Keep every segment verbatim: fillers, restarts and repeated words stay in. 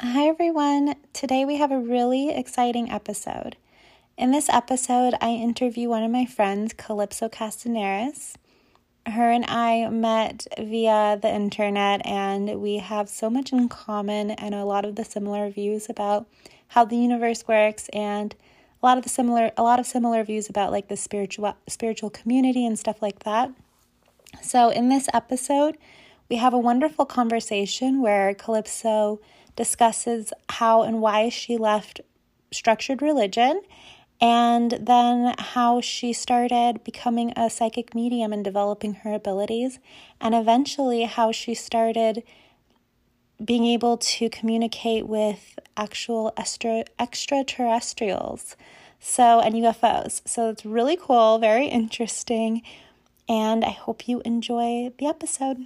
Hi everyone, today we have a really exciting episode. In this episode, I interview one of my friends, Calypso Castaneris. Her and I met via the internet and we have so much in common and a lot of the similar views about how the universe works and a lot of the similar a lot of similar views about like the spiritual spiritual community and stuff like that. So in this episode, we have a wonderful conversation where Calypso discusses how and why she left structured religion, and then how she started becoming a psychic medium and developing her abilities, and eventually how she started being able to communicate with actual extra, extraterrestrials so and U F Os. So it's really cool, very interesting, and I hope you enjoy the episode.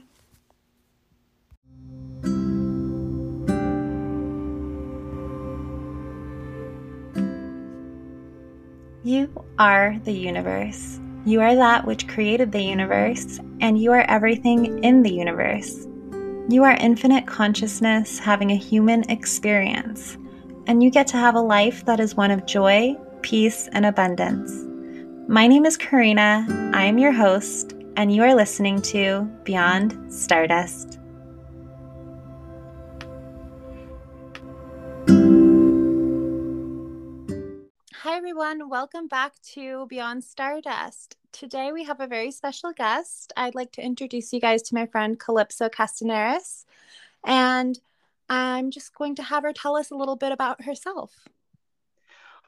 You are the universe. You are that which created the universe, and you are everything in the universe. You are infinite consciousness having a human experience, and you get to have a life that is one of joy, peace, and abundance. My name is Karina, I am your host, and you are listening to Beyond Stardust. Hi everyone, welcome back to Beyond Stardust. Today we have a very special guest. I'd like to introduce you guys to my friend Calypso Castaneris, and I'm just going to have her tell us a little bit about herself.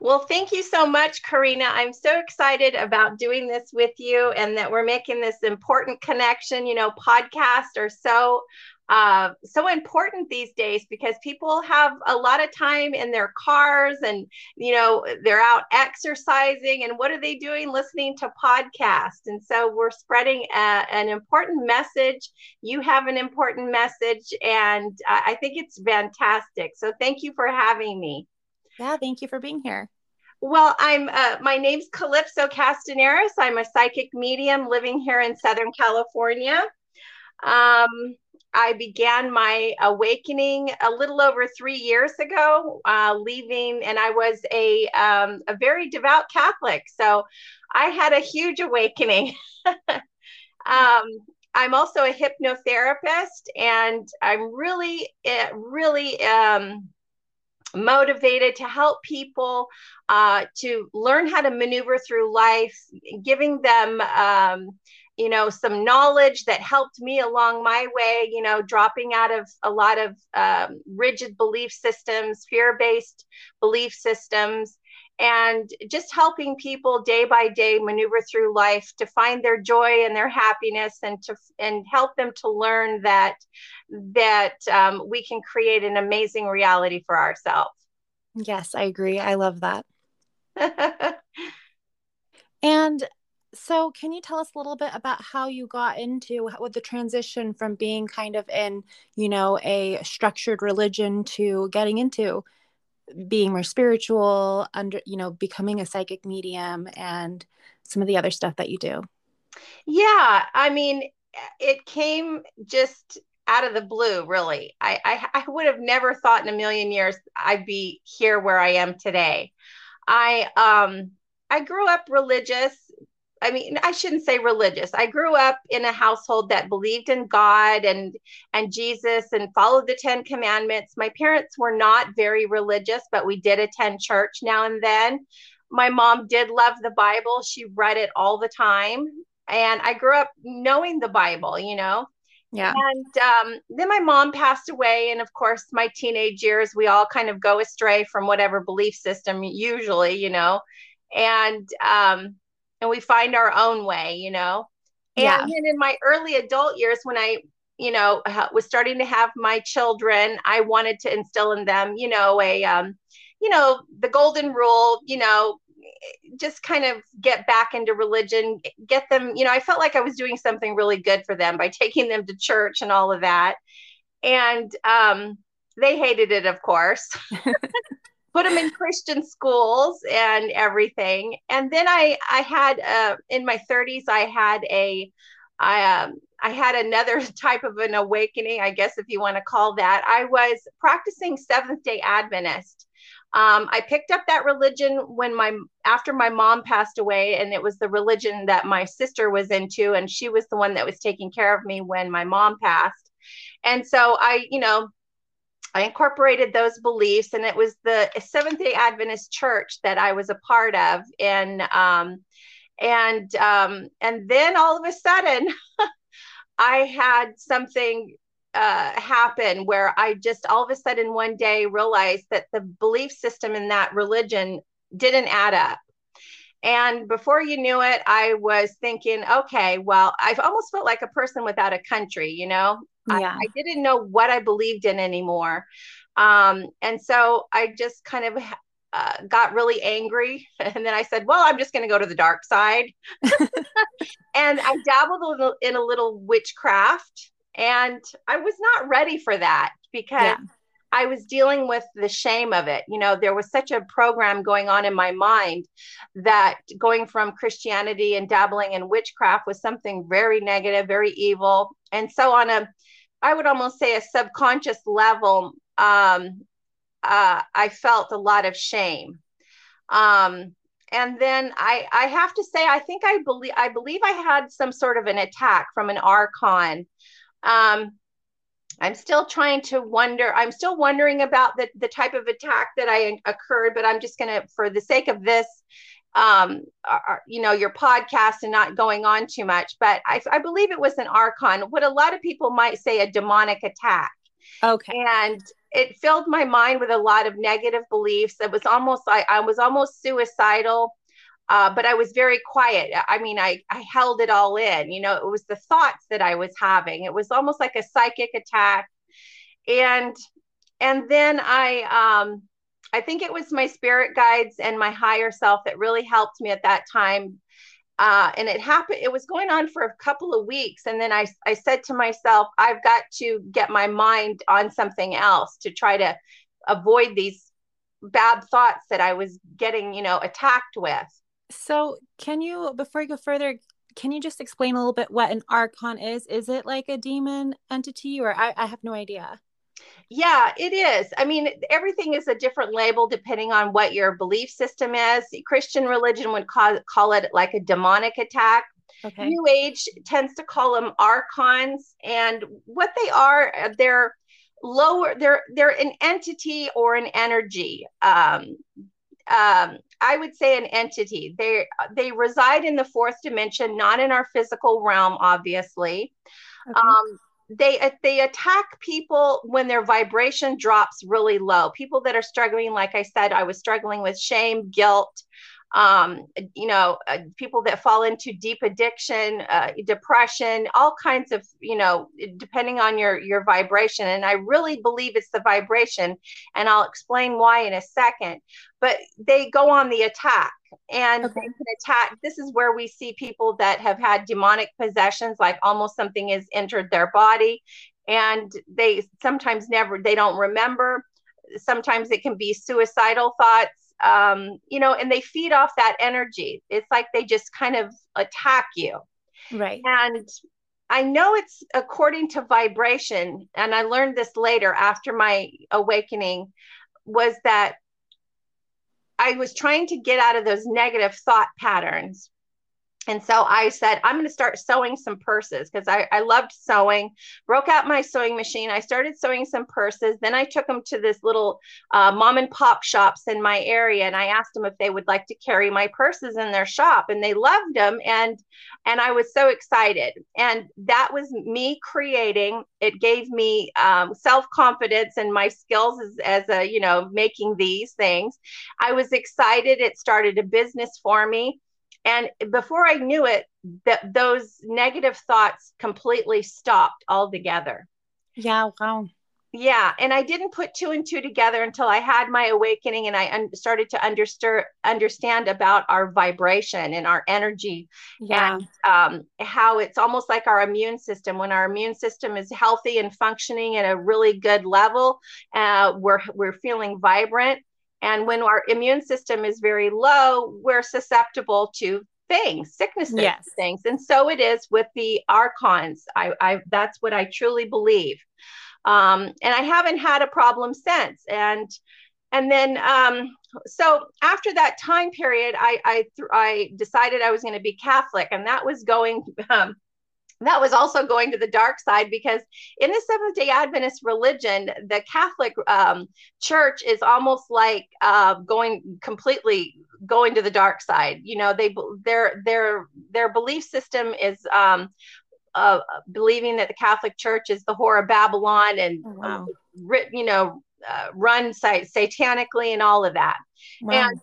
Well, thank you so much, Karina. I'm so excited about doing this with you and that we're making this important connection. You know, podcasts are so Uh, so important these days because people have a lot of time in their cars and, you know, they're out exercising, and what are they doing? Listening to podcasts. And so we're spreading a, an important message. You have an important message, and uh, I think it's fantastic. So thank you for having me. Yeah, thank you for being here. Well, I'm, uh, my name's Calypso Castaneris. I'm a psychic medium living here in Southern California. Um, I began my awakening a little over three years ago, uh, leaving, and I was a um, a very devout Catholic, so I had a huge awakening. um, I'm also a hypnotherapist, and I'm really, really um, motivated to help people uh, to learn how to maneuver through life, giving them Um, you know, some knowledge that helped me along my way, you know, dropping out of a lot of um, rigid belief systems, fear-based belief systems, and just helping people day by day maneuver through life to find their joy and their happiness, and to and help them to learn that, that um, we can create an amazing reality for ourselves. Yes, I agree. I love that. And so can you tell us a little bit about how you got into what the transition from being kind of in, you know, a structured religion to getting into being more spiritual, under, you know, becoming a psychic medium and some of the other stuff that you do? Yeah, I mean, it came just out of the blue, really. I, I, I would have never thought in a million years I'd be here where I am today. I, um, I grew up religious. I mean, I shouldn't say religious. I grew up in a household that believed in God and and Jesus and followed the Ten Commandments. My parents were not very religious, but we did attend church now and then. My mom did love the Bible. She read it all the time. And I grew up knowing the Bible, you know. Yeah. And um, then my mom passed away. And of course, my teenage years, we all kind of go astray from whatever belief system usually, you know. And um And we find our own way, you know. And yeah. Then in my early adult years, when I, you know, was starting to have my children, I wanted to instill in them, you know, a, um, you know, the golden rule, you know, just kind of get back into religion, get them, you know, I felt like I was doing something really good for them by taking them to church and all of that. And um, they hated it, of course. Put them in Christian schools and everything. And then I, I had, uh, in my thirties, I had a, I, um, I had another type of an awakening, I guess, if you want to call that. I was practicing Seventh Day Adventist. Um, I picked up that religion when my after my mom passed away, and it was the religion that my sister was into, and she was the one that was taking care of me when my mom passed. And so I, you know, I incorporated those beliefs, and it was the Seventh Day Adventist church that I was a part of. And um, and um, and then all of a sudden, I had something uh, happen where I just all of a sudden one day realized that the belief system in that religion didn't add up. And before you knew it, I was thinking, okay, well, I've almost felt like a person without a country, you know, yeah. I, I didn't know what I believed in anymore. Um, and so I just kind of Uh, got really angry. And then I said, well, I'm just going to go to the dark side. And I dabbled a little, in a little witchcraft. And I was not ready for that because yeah. I was dealing with the shame of it. You know, there was such a program going on in my mind that going from Christianity and dabbling in witchcraft was something very negative, very evil. And so on a, I would almost say a subconscious level, um, Uh, I felt a lot of shame. Um, and then I, I have to say, I think I believe, I believe I had some sort of an attack from an archon. Um, I'm still trying to wonder, I'm still wondering about the, the type of attack that I occurred, but I'm just going to, for the sake of this, um, uh, you know, your podcast and not going on too much, but I, I believe it was an archon, what a lot of people might say, a demonic attack. Okay. And it filled my mind with a lot of negative beliefs. It was almost, I, I was almost suicidal, uh, but I was very quiet. I mean, I, I held it all in, you know, it was the thoughts that I was having. It was almost like a psychic attack. And, and then I, um, I think it was my spirit guides and my higher self that really helped me at that time. Uh, and it happened, it was going on for a couple of weeks. And then I, I said to myself, I've got to get my mind on something else to try to avoid these bad thoughts that I was getting, you know, attacked with. So can you, before you go further, can you just explain a little bit what an archon is? Is it like a demon entity, or I, I have no idea? Yeah, it is. I mean, everything is a different label depending on what your belief system is. Christian religion would call, call it like a demonic attack. Okay. New Age tends to call them archons, and what they are, they're lower. They're they're an entity or an energy. Um, um, I would say an entity. They they reside in the fourth dimension, not in our physical realm, obviously. Okay. Um, They they attack people when their vibration drops really low. People that are struggling, like I said, I was struggling with shame, guilt, um, you know, uh, people that fall into deep addiction, uh, depression, all kinds of, you know, depending on your, your vibration. And I really believe it's the vibration, and I'll explain why in a second. But they go on the attack. And okay. They can attack. This is where we see people that have had demonic possessions, like almost something has entered their body, and they sometimes never, they don't remember. Sometimes it can be suicidal thoughts, um, you know, and they feed off that energy. It's like they just kind of attack you. Right. And I know it's according to vibration. And I learned this later after my awakening, was that I was trying to get out of those negative thought patterns. And so I said, I'm going to start sewing some purses, because I, I loved sewing, broke out my sewing machine. I started sewing some purses. Then I took them to this little uh, mom and pop shops in my area. And I asked them if they would like to carry my purses in their shop, and they loved them. And, and I was so excited. And that was me creating. It gave me um, self-confidence and my skills as, as a, you know, making these things. I was excited. It started a business for me. And before I knew it, th- those negative thoughts completely stopped altogether. Yeah. Wow. Yeah. And I didn't put two and two together until I had my awakening, and I un- started to underst- understand about our vibration and our energy, yeah. and um, how it's almost like our immune system. When our immune system is healthy and functioning at a really good level, uh, we're, we're feeling vibrant. And when our immune system is very low, we're susceptible to thing. Sickness does yes. things. And so it is with the archons. I, I that's what I truly believe. Um, and I haven't had a problem since. And, and then, um, so after that time period, I, I, th- I decided I was going to be Catholic, and that was going, um, that was also going to the dark side, because in the Seventh Day Adventist religion, the Catholic um, Church is almost like uh, going completely going to the dark side. You know, they their their their belief system is um, uh, believing that the Catholic Church is the whore of Babylon and wow. um, writ, you know uh, run sat- satanically and all of that. Wow. And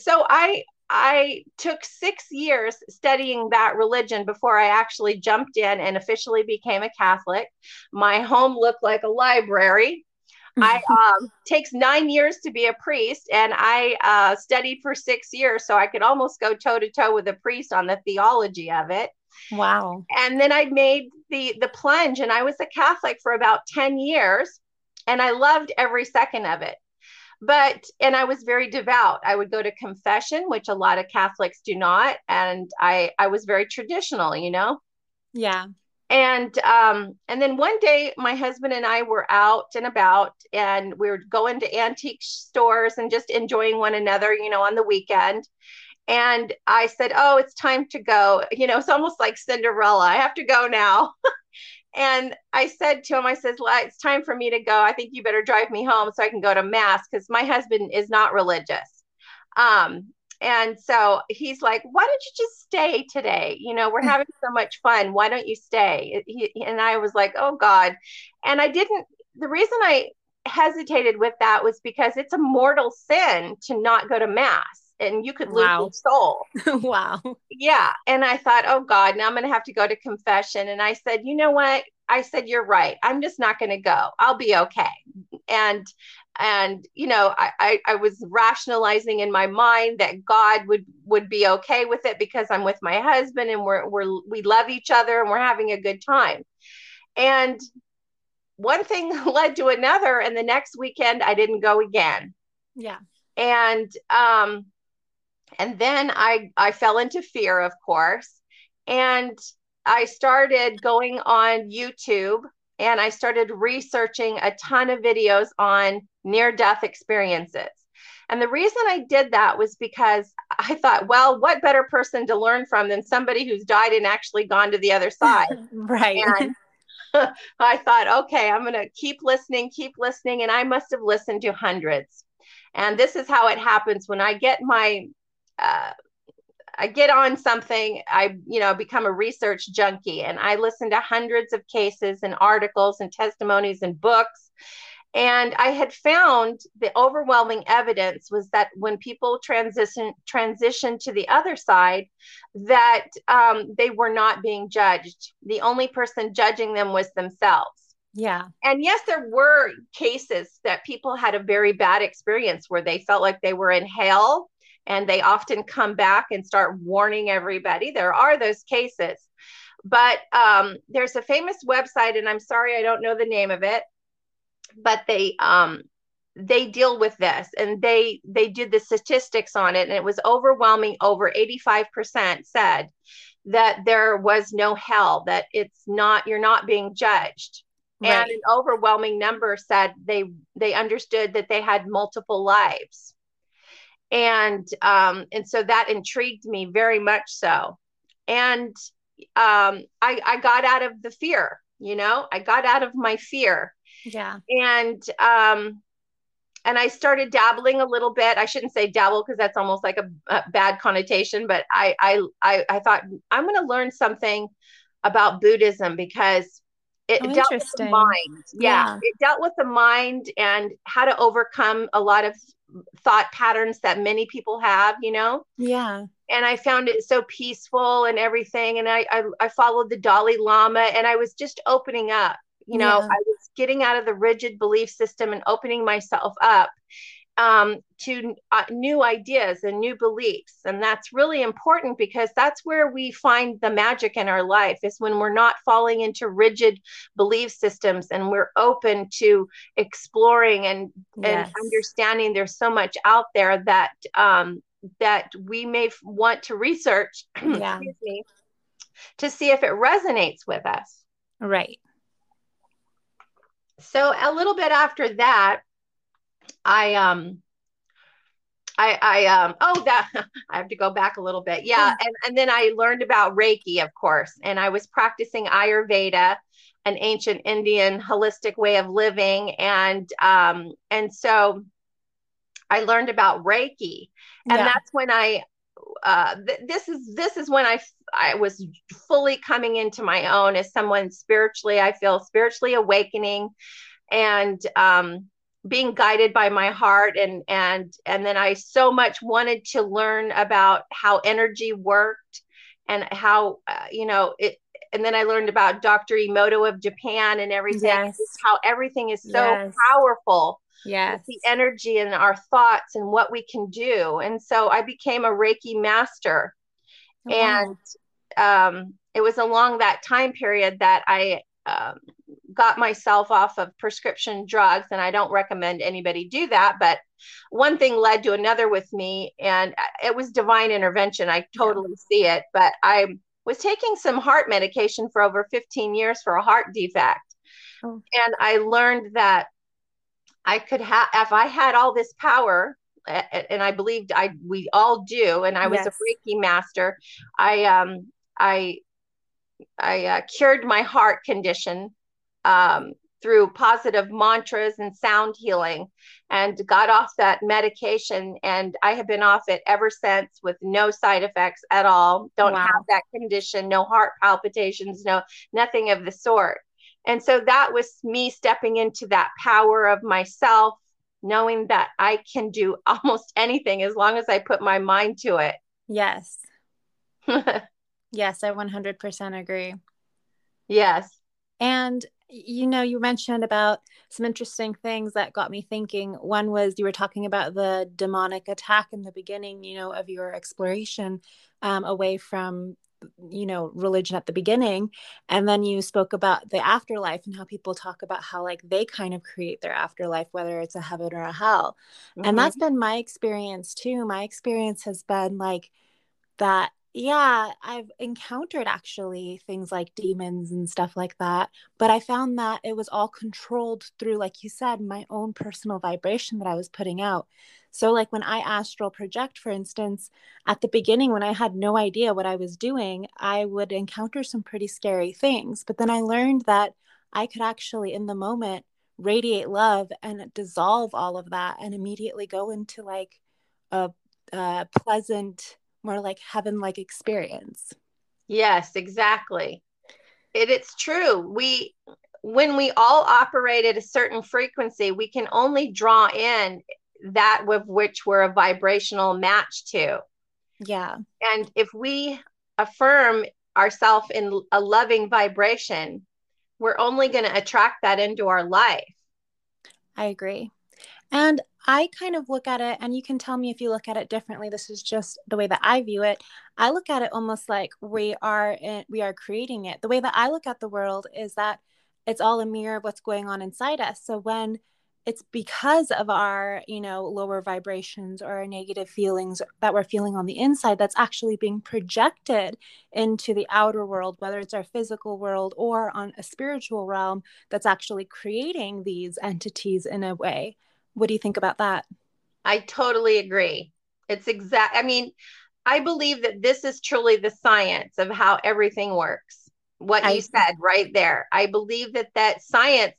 so I. I took six years studying that religion before I actually jumped in and officially became a Catholic. My home looked like a library. I um, takes nine years to be a priest, and I uh, studied for six years, so I could almost go toe to toe with a priest on the theology of it. Wow! And then I made the the plunge, and I was a Catholic for about ten years, and I loved every second of it. But, and I was very devout. I would go to confession, which a lot of Catholics do not. And I, I was very traditional, you know? Yeah. And, um, and then one day my husband and I were out and about, and we were going to antique stores and just enjoying one another, you know, on the weekend. And I said, oh, it's time to go. You know, it's almost like Cinderella. I have to go now. And I said to him, I said, it's time for me to go. I think you better drive me home so I can go to mass, because my husband is not religious. Um, and so he's like, why don't you just stay today? You know, we're having so much fun. Why don't you stay? He, and I was like, oh, God. And I didn't. The reason I hesitated with that was because it's a mortal sin to not go to mass. And you could lose wow. your soul. Wow. Yeah. And I thought, oh God, now I'm going to have to go to confession. And I said, you know what? I said, you're right. I'm just not going to go. I'll be okay. And, and, you know, I, I, I was rationalizing in my mind that God would, would be okay with it, because I'm with my husband and we're, we're, we love each other and we're having a good time. And one thing led to another. And the next weekend I didn't go again. Yeah. And, um, And then I, I fell into fear, of course, and I started going on YouTube, and I started researching a ton of videos on near-death experiences. And the reason I did that was because I thought, well, what better person to learn from than somebody who's died and actually gone to the other side? Right. And I thought, okay, I'm going to keep listening, keep listening. And I must have listened to hundreds. And this is how it happens when I get my... Uh, I get on something, I, you know, become a research junkie, and I listen to hundreds of cases and articles and testimonies and books. And I had found the overwhelming evidence was that when people transition, transition to the other side, that um, they were not being judged. The only person judging them was themselves. Yeah. And yes, there were cases that people had a very bad experience where they felt like they were in hell. And they often come back and start warning everybody. There are those cases. But um, there's a famous website, and I'm sorry, I don't know the name of it, but they um, they deal with this. And they they did the statistics on it, and it was overwhelming. Over eighty-five percent said that there was no hell, that it's not, you're not being judged. Right. And an overwhelming number said they they understood that they had multiple lives. And, um, and so that intrigued me very much so. And, um, I, I got out of the fear, you know, I got out of my fear. Yeah. And, um, and I started dabbling a little bit. I shouldn't say dabble, cause that's almost like a, a bad connotation, but I, I, I, I thought I'm going to learn something about Buddhism, because it oh, dealt with the mind. Yeah, yeah. It dealt with the mind and how to overcome a lot of thought patterns that many people have, you know? Yeah. And I found it so peaceful and everything. And I, I, I followed the Dalai Lama, and I was just opening up, you know, yeah. I was getting out of the rigid belief system and opening myself up um, to uh, new ideas and new beliefs. And that's really important, because that's where we find the magic in our life, is when we're not falling into rigid belief systems and we're open to exploring and, yes. and understanding there's so much out there that, um, that we may f- want to research, yeah. excuse me, to see if it resonates with us. Right. So a little bit after that, I, um, I, I, um, oh, that I have to go back a little bit. Yeah. And, and then I learned about Reiki, of course, and I was practicing Ayurveda, an ancient Indian holistic way of living. And, um, and so I learned about Reiki, and yeah. that's when I, uh, th- this is, this is when I, I was fully coming into my own as someone spiritually. I feel spiritually awakening and, um, being guided by my heart. And, and, and then I so much wanted to learn about how energy worked and how, uh, you know, it, and then I learned about Doctor Emoto of Japan and everything, yes. how everything is so yes. powerful. Yes. The energy and our thoughts and what we can do. And so I became a Reiki master. Mm-hmm. And, um, it was along that time period that I, um, got myself off of prescription drugs, and I don't recommend anybody do that, but one thing led to another with me, and it was divine intervention. I totally see it, but I was taking some heart medication for over fifteen years for a heart defect. Oh. And I learned that I could have, if I had all this power, and I believed I, we all do. And I was yes. a Reiki master. I, um, I, I uh, cured my heart condition um, through positive mantras and sound healing, and got off that medication. And I have been off it ever since with no side effects at all. Don't wow. have that condition, no heart palpitations, no, nothing of the sort. And so that was me stepping into that power of myself, knowing that I can do almost anything as long as I put my mind to it. Yes. Yes. I one hundred percent agree. Yes. And, you know, you mentioned about some interesting things that got me thinking. One was you were talking about the demonic attack in the beginning, you know, of your exploration um, away from, you know, religion at the beginning. And then you spoke about the afterlife and how people talk about how like they kind of create their afterlife, whether it's a heaven or a hell. Mm-hmm. And that's been my experience too. My experience has been like that. Yeah, I've encountered actually things like demons and stuff like that. But I found that it was all controlled through, like you said, my own personal vibration that I was putting out. So like when I astral project, for instance, at the beginning, when I had no idea what I was doing, I would encounter some pretty scary things. But then I learned that I could actually in the moment radiate love and dissolve all of that and immediately go into like a, a pleasant, more like heaven-like experience. Yes, exactly. It, it's true. We, when we all operate at a certain frequency, we can only draw in that with which we're a vibrational match to. Yeah. And if we affirm ourselves in a loving vibration, we're only going to attract that into our life. I agree. And I kind of look at it, and you can tell me if you look at it differently. This is just the way that I view it. I look at it almost like we are in, we are creating it. The way that I look at the world is that it's all a mirror of what's going on inside us. So when it's because of our, you know, lower vibrations or negative feelings that we're feeling on the inside, that's actually being projected into the outer world, whether it's our physical world or on a spiritual realm, that's actually creating these entities in a way. What do you think about that? I totally agree. It's exact. I mean, I believe that this is truly the science of how everything works. What I, you said right there. I believe that that science,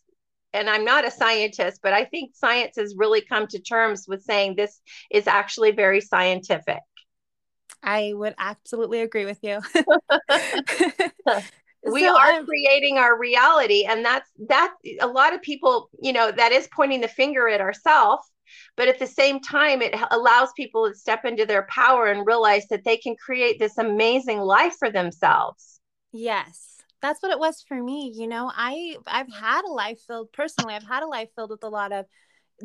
and I'm not a scientist, but I think science has really come to terms with saying this is actually very scientific. I would absolutely agree with you. We so, are um, creating our reality. And that's, that a lot of people, you know, that is pointing the finger at ourselves, but at the same time, it allows people to step into their power and realize that they can create this amazing life for themselves. Yes. That's what it was for me. You know, I, I've had a life filled personally. I've had a life filled with a lot of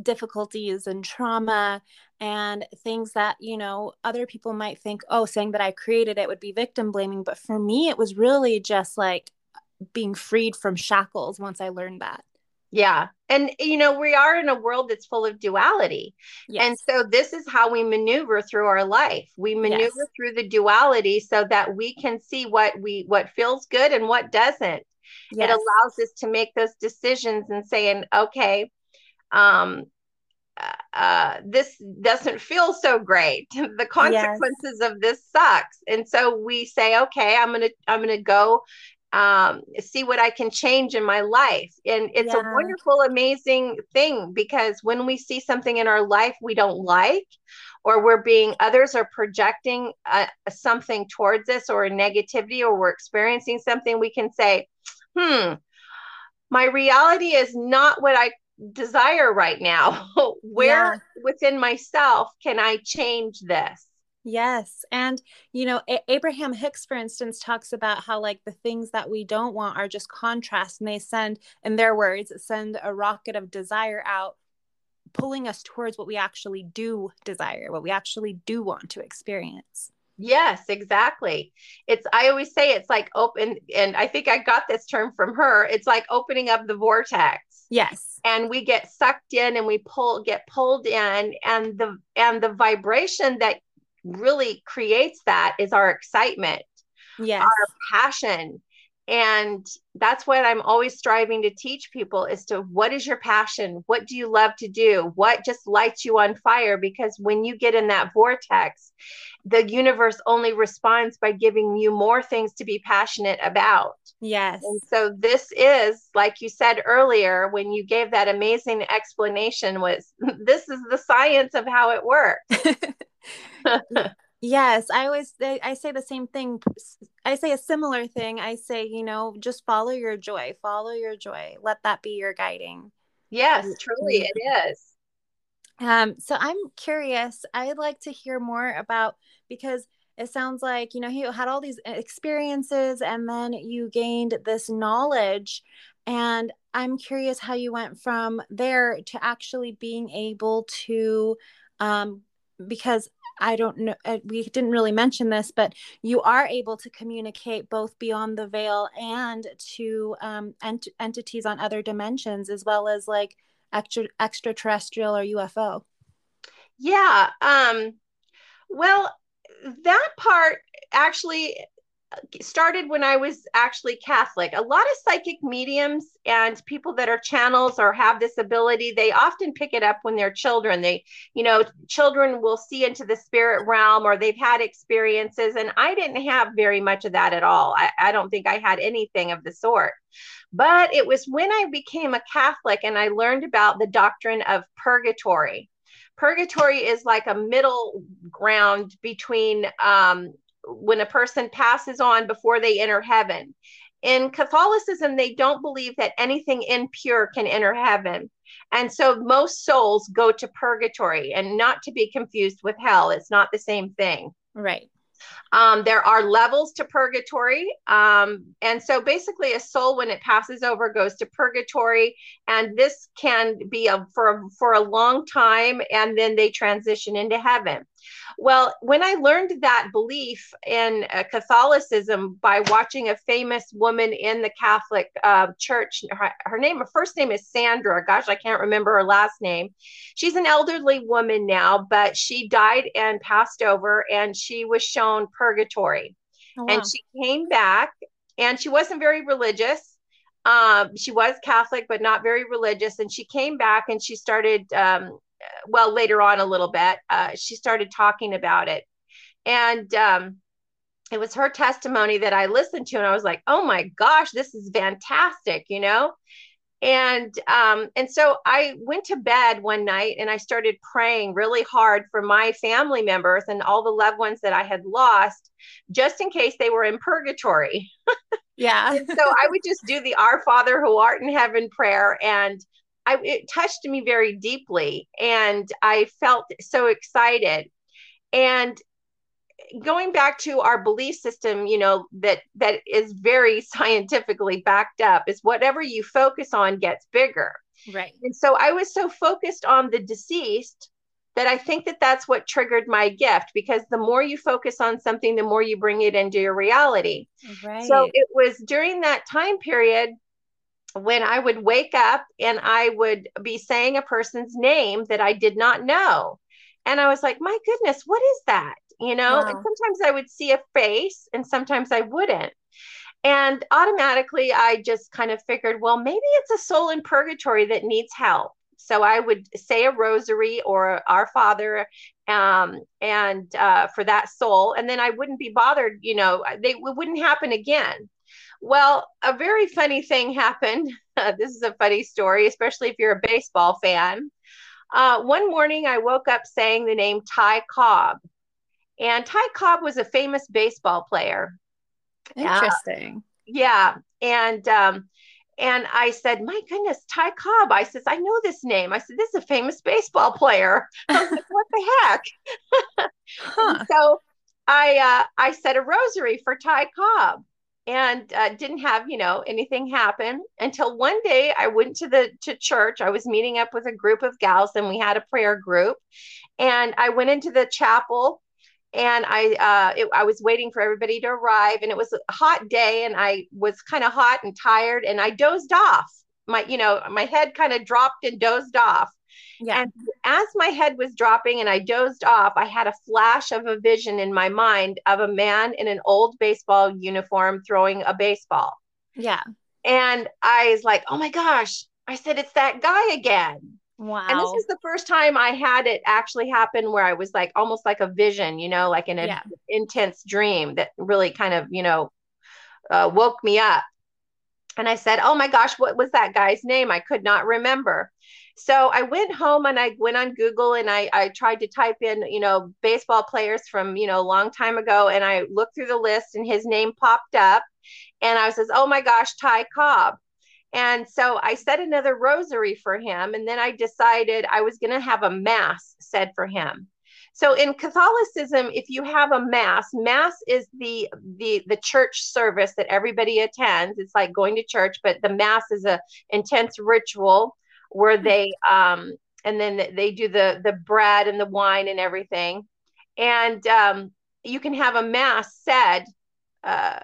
difficulties and trauma and things that, you know, other people might think, oh, saying that I created it would be victim blaming. But for me, it was really just like being freed from shackles once I learned that. Yeah. And, you know, we are in a world that's full of duality. Yes. And so this is how we maneuver through our life. We maneuver yes. through the duality so that we can see what we, what feels good and what doesn't. Yes. It allows us to make those decisions and saying, okay, um, uh, this doesn't feel so great. The consequences yes. of this sucks. And so we say, okay, I'm going to, I'm going to go um, see what I can change in my life. And it's yeah. a wonderful, amazing thing, because when we see something in our life we don't like, or we're being, others are projecting uh, something towards us, or a negativity, or we're experiencing something, we can say, hmm, my reality is not what I desire right now. Where yeah. within myself can I change this? Yes. And, you know, A- Abraham Hicks, for instance, talks about how, like, the things that we don't want are just contrast, and they send, in their words, send a rocket of desire out, pulling us towards what we actually do desire, what we actually do want to experience. Yes, exactly. It's, I always say it's like open, and I think I got this term from her. It's like opening up the vortex. Yes. And we get sucked in, and we pull, get pulled in, and the, and the vibration that really creates that is our excitement, yes. our passion. And that's what I'm always striving to teach people, is to, what is your passion? What do you love to do? What just lights you on fire? Because when you get in that vortex, the universe only responds by giving you more things to be passionate about. Yes. And so this is, like you said earlier, when you gave that amazing explanation, was this is the science of how it works. Yes. I always, I say the same thing. I say a similar thing. I say, you know, just follow your joy, follow your joy. Let that be your guiding. Yes, truly it is. Um, so I'm curious, I'd like to hear more about, because it sounds like, you know, you had all these experiences, and then you gained this knowledge, and I'm curious how you went from there to actually being able to, um, because I don't know, we didn't really mention this, but you are able to communicate both beyond the veil and to um, ent- entities on other dimensions, as well as like extra- extraterrestrial or U F O. Yeah. Um, well, that part actually started when I was actually Catholic. A lot of psychic mediums and people that are channels or have this ability, they often pick it up when they're children. They, you know, children will see into the spirit realm, or they've had experiences. And I didn't have very much of that at all. I, I don't think I had anything of the sort. But it was when I became a Catholic and I learned about the doctrine of purgatory. Purgatory is like a middle ground between, um, when a person passes on before they enter heaven. In Catholicism, they don't believe that anything impure can enter heaven. And so most souls go to purgatory, and not to be confused with hell. It's not the same thing. Right. Um, there are levels to purgatory. Um, and so basically a soul, when it passes over, goes to purgatory, and this can be a, for, for a long time. And then they transition into heaven. Well, when I learned that belief in uh, Catholicism by watching a famous woman in the Catholic uh, church, her, her name, her first name is Sandra. Gosh, I can't remember her last name. She's an elderly woman now, but she died and passed over, and she was shown purgatory. Oh, wow. And she came back, and she wasn't very religious. Um, she was Catholic, but not very religious. And she came back, and she started, um, well, later on a little bit, uh, she started talking about it. And um, it was her testimony that I listened to, and I was like, oh my gosh, this is fantastic, you know? And, um, and so I went to bed one night, and I started praying really hard for my family members and all the loved ones that I had lost, just in case they were in purgatory. Yeah. And so I would just do the Our Father who art in heaven prayer, and I, it touched me very deeply, and I felt so excited. And going back to our belief system, you know, that, that is very scientifically backed up, is whatever you focus on gets bigger. Right. And so I was so focused on the deceased that I think that that's what triggered my gift, because the more you focus on something, the more you bring it into your reality. Right. So it was during that time period when I would wake up and I would be saying a person's name that I did not know. And I was like, my goodness, what is that? You know, wow. And sometimes I would see a face and sometimes I wouldn't. And automatically I just kind of figured, well, maybe it's a soul in purgatory that needs help. So I would say a rosary or Our Father um, and uh, for that soul. And then I wouldn't be bothered, you know, they, it wouldn't happen again. Well, a very funny thing happened. Uh, this is a funny story, especially if you're a baseball fan. Uh, one morning I woke up saying the name Ty Cobb. And Ty Cobb was a famous baseball player. Interesting. Uh, yeah. And, um, and I said, my goodness, Ty Cobb. I says, I know this name. I said, this is a famous baseball player. I was like, what the heck? Huh. So I, uh, I said a rosary for Ty Cobb and uh, didn't have, you know, anything happen until one day I went to the, to church. I was meeting up with a group of gals and we had a prayer group, and I went into the chapel. And I, uh, it, I was waiting for everybody to arrive, and it was a hot day, and I was kind of hot and tired, and I dozed off. My, you know, my head kind of dropped and dozed off. Yeah. And as my head was dropping and I dozed off, I had a flash of a vision in my mind of a man in an old baseball uniform throwing a baseball. Yeah. And I was like, oh my gosh, I said, it's that guy again. Wow. And this was the first time I had it actually happen where I was like, almost like a vision, you know, like in an yeah. intense dream that really kind of, you know, uh, woke me up. And I said, oh my gosh, what was that guy's name? I could not remember. So I went home and I went on Google and I, I tried to type in, you know, baseball players from, you know, a long time ago. And I looked through the list and his name popped up, and I says, oh my gosh, Ty Cobb. And so I said another rosary for him. And then I decided I was going to have a mass said for him. So in Catholicism, if you have a mass, mass is the, the, the church service that everybody attends. It's like going to church, but the mass is a intense ritual where they, um, and then they do the, the bread and the wine and everything. And, um, you can have a mass said, uh,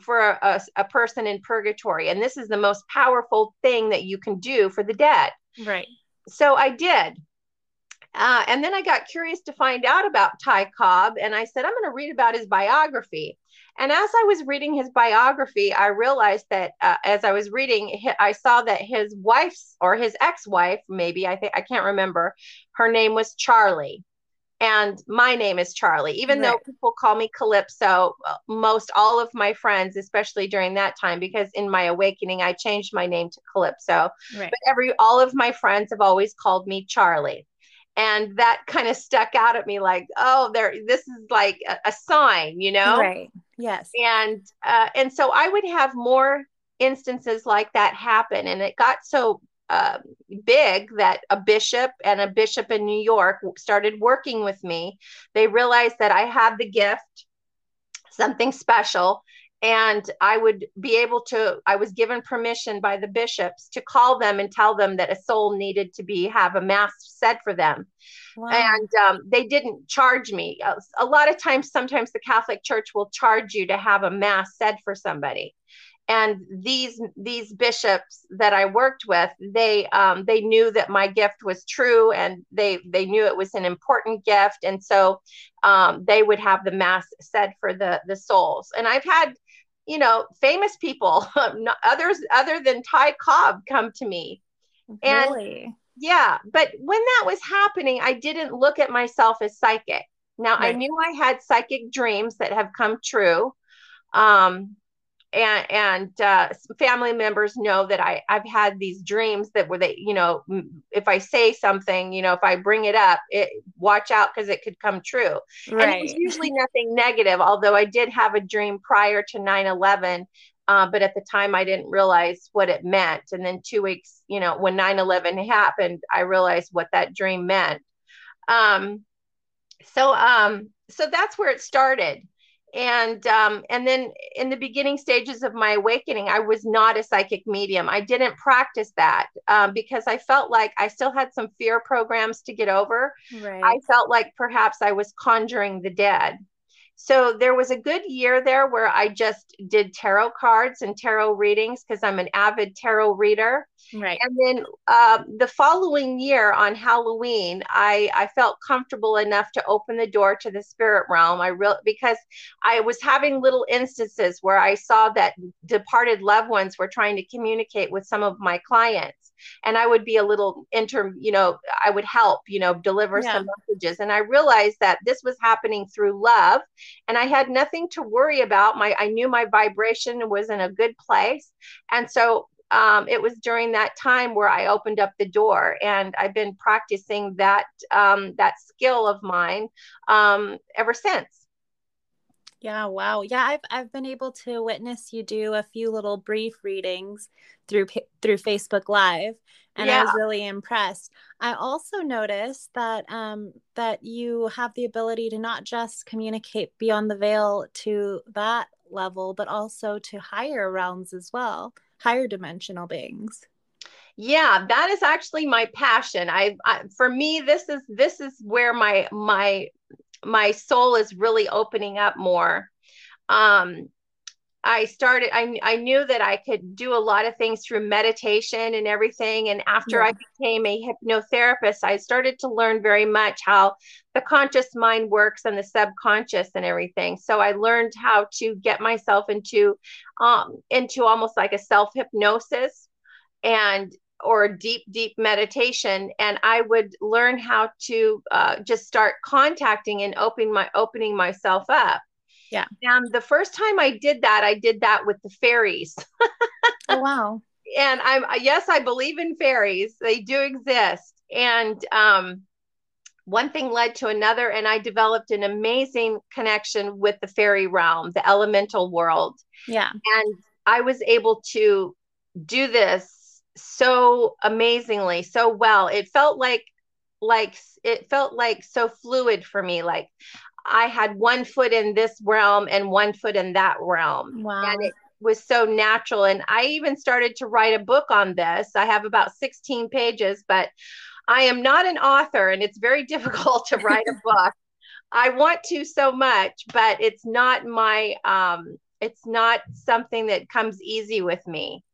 for a, a person in purgatory. And this is the most powerful thing that you can do for the dead. Right. So I did. Uh, and then I got curious to find out about Ty Cobb. And I said, I'm going to read about his biography. And as I was reading his biography, I realized that uh, as I was reading, I saw that his wife's or his ex-wife, maybe, I think, I can't remember. Her name was Charlie. And my name is Charlie, even right. though people call me Calypso, most all of my friends, especially during that time, because in my awakening, I changed my name to Calypso, right. but every, all of my friends have always called me Charlie. And that kind of stuck out at me like, oh, there, this is like a, a sign, you know? Right. Yes. And, uh, and so I would have more instances like that happen. And it got so Uh, big that a bishop and a bishop in New York started working with me. They realized that I had the gift, something special, and I would be able to, I was given permission by the bishops to call them and tell them that a soul needed to be, have a mass said for them. Wow. And um, they didn't charge me. A lot of times, sometimes the Catholic Church will charge you to have a mass said for somebody. And these, these bishops that I worked with, they, um, they knew that my gift was true, and they, they knew it was an important gift. And so, um, they would have the mass said for the, the souls. And I've had, you know, famous people, others, other than Ty Cobb, come to me. Really? And yeah. But when that was happening, I didn't look at myself as psychic. Now right. I knew I had psychic dreams that have come true. Um, And, and uh, family members know that I, I've had these dreams that were, they, you know, if I say something, you know, if I bring it up, it, watch out because it could come true. Right. And it was usually nothing negative, although I did have a dream prior to nine eleven. Uh, but at the time, I didn't realize what it meant. And then two weeks, you know, when nine eleven happened, I realized what that dream meant. Um, so, um, so that's where it started. And, um, and then in the beginning stages of my awakening, I was not a psychic medium. I didn't practice that, um, because I felt like I still had some fear programs to get over. Right. I felt like perhaps I was conjuring the dead. So there was a good year there where I just did tarot cards and tarot readings because I'm an avid tarot reader. Right. And then uh, the following year on Halloween, I, I felt comfortable enough to open the door to the spirit realm. I re- because I was having little instances where I saw that departed loved ones were trying to communicate with some of my clients. And I would be a little inter, you know, I would help, you know, deliver yeah. some messages. And I realized that this was happening through love and I had nothing to worry about. My, I knew my vibration was in a good place. And so um, it was during that time where I opened up the door, and I've been practicing that, um, that skill of mine um, ever since. Yeah. Wow. Yeah. I've, I've been able to witness you do a few little brief readings through, through Facebook Live. And yeah. I was really impressed. I also noticed that, um, that you have the ability to not just communicate beyond the veil to that level, but also to higher realms as well, higher dimensional beings. Yeah, that is actually my passion. I, I for me, this is, this is where my, my, my soul is really opening up more. Um, I started, I, I knew that I could do a lot of things through meditation and everything. And after yeah. I became a hypnotherapist, I started to learn very much how the conscious mind works and the subconscious and everything. So I learned how to get myself into, um, into almost like a self-hypnosis and or deep, deep meditation. And I would learn how to uh, just start contacting and opening my, opening myself up. Yeah. And the first time I did that, I did that with the fairies. Oh, wow. And I'm, yes, I believe in fairies. They do exist. And um, one thing led to another, and I developed an amazing connection with the fairy realm, the elemental world. Yeah. And I was able to do this so amazingly, so well. It felt like, like it felt like so fluid for me. Like I had one foot in this realm and one foot in that realm. Wow. And it was so natural. And I even started to write a book on this. I have about sixteen pages, but I am not an author and it's very difficult to write a book. I want to so much, but it's not my, um, it's not something that comes easy with me.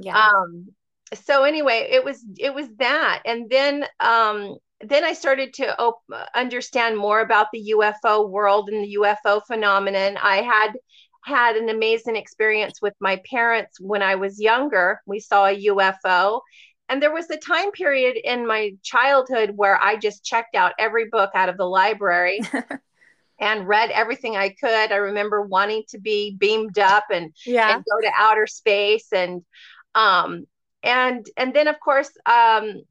Yeah. Um, So anyway, it was, it was that. And then, um, then I started to op- understand more about the U F O world and the U F O phenomenon. I had had an amazing experience with my parents when I was younger. We saw a U F O, and there was a time period in my childhood where I just checked out every book out of the library and read everything I could. I remember wanting to be beamed up and, yeah. and go to outer space and, um, And and then, of course, um,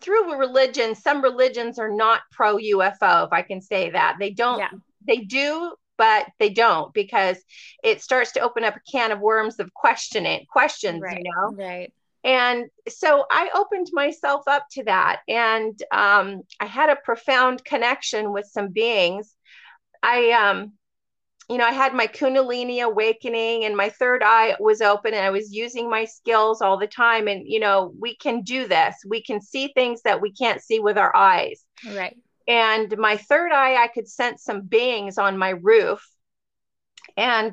through religion, some religions are not pro-U F O, if I can say that. They don't, yeah. they do, but they don't, because it starts to open up a can of worms of questioning, questions, right, you know? Right. And so I opened myself up to that. And um, I had a profound connection with some beings. I... Um, You know, I had my Kundalini awakening and my third eye was open, and I was using my skills all the time. And, you know, we can do this. We can see things that we can't see with our eyes. Right. And my third eye, I could sense some beings on my roof. And,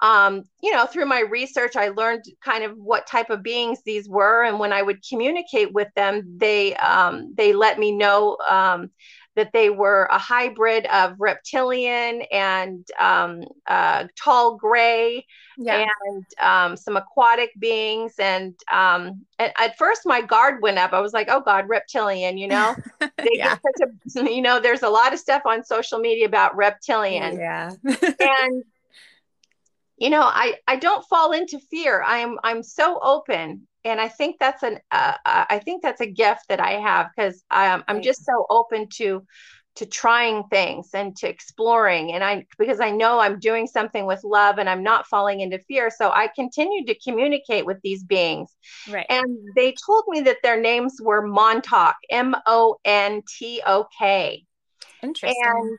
um, you know, through my research, I learned kind of what type of beings these were. And when I would communicate with them, they, um, they let me know, um, that they were a hybrid of reptilian and um, uh, tall gray yeah. and um, some aquatic beings. And, um, and at first my guard went up. I was like, oh God, reptilian, you know, they yeah. get such a, you know, there's a lot of stuff on social media about reptilian. Yeah. And, you know, I, I don't fall into fear. I'm, I'm so open. And I think that's an, uh, I think that's a gift that I have, because um, I'm just so open to, to trying things and to exploring. And I, because I know I'm doing something with love and I'm not falling into fear. So I continued to communicate with these beings. Right. And they told me that their names were Montauk, M O N T O K. Interesting. And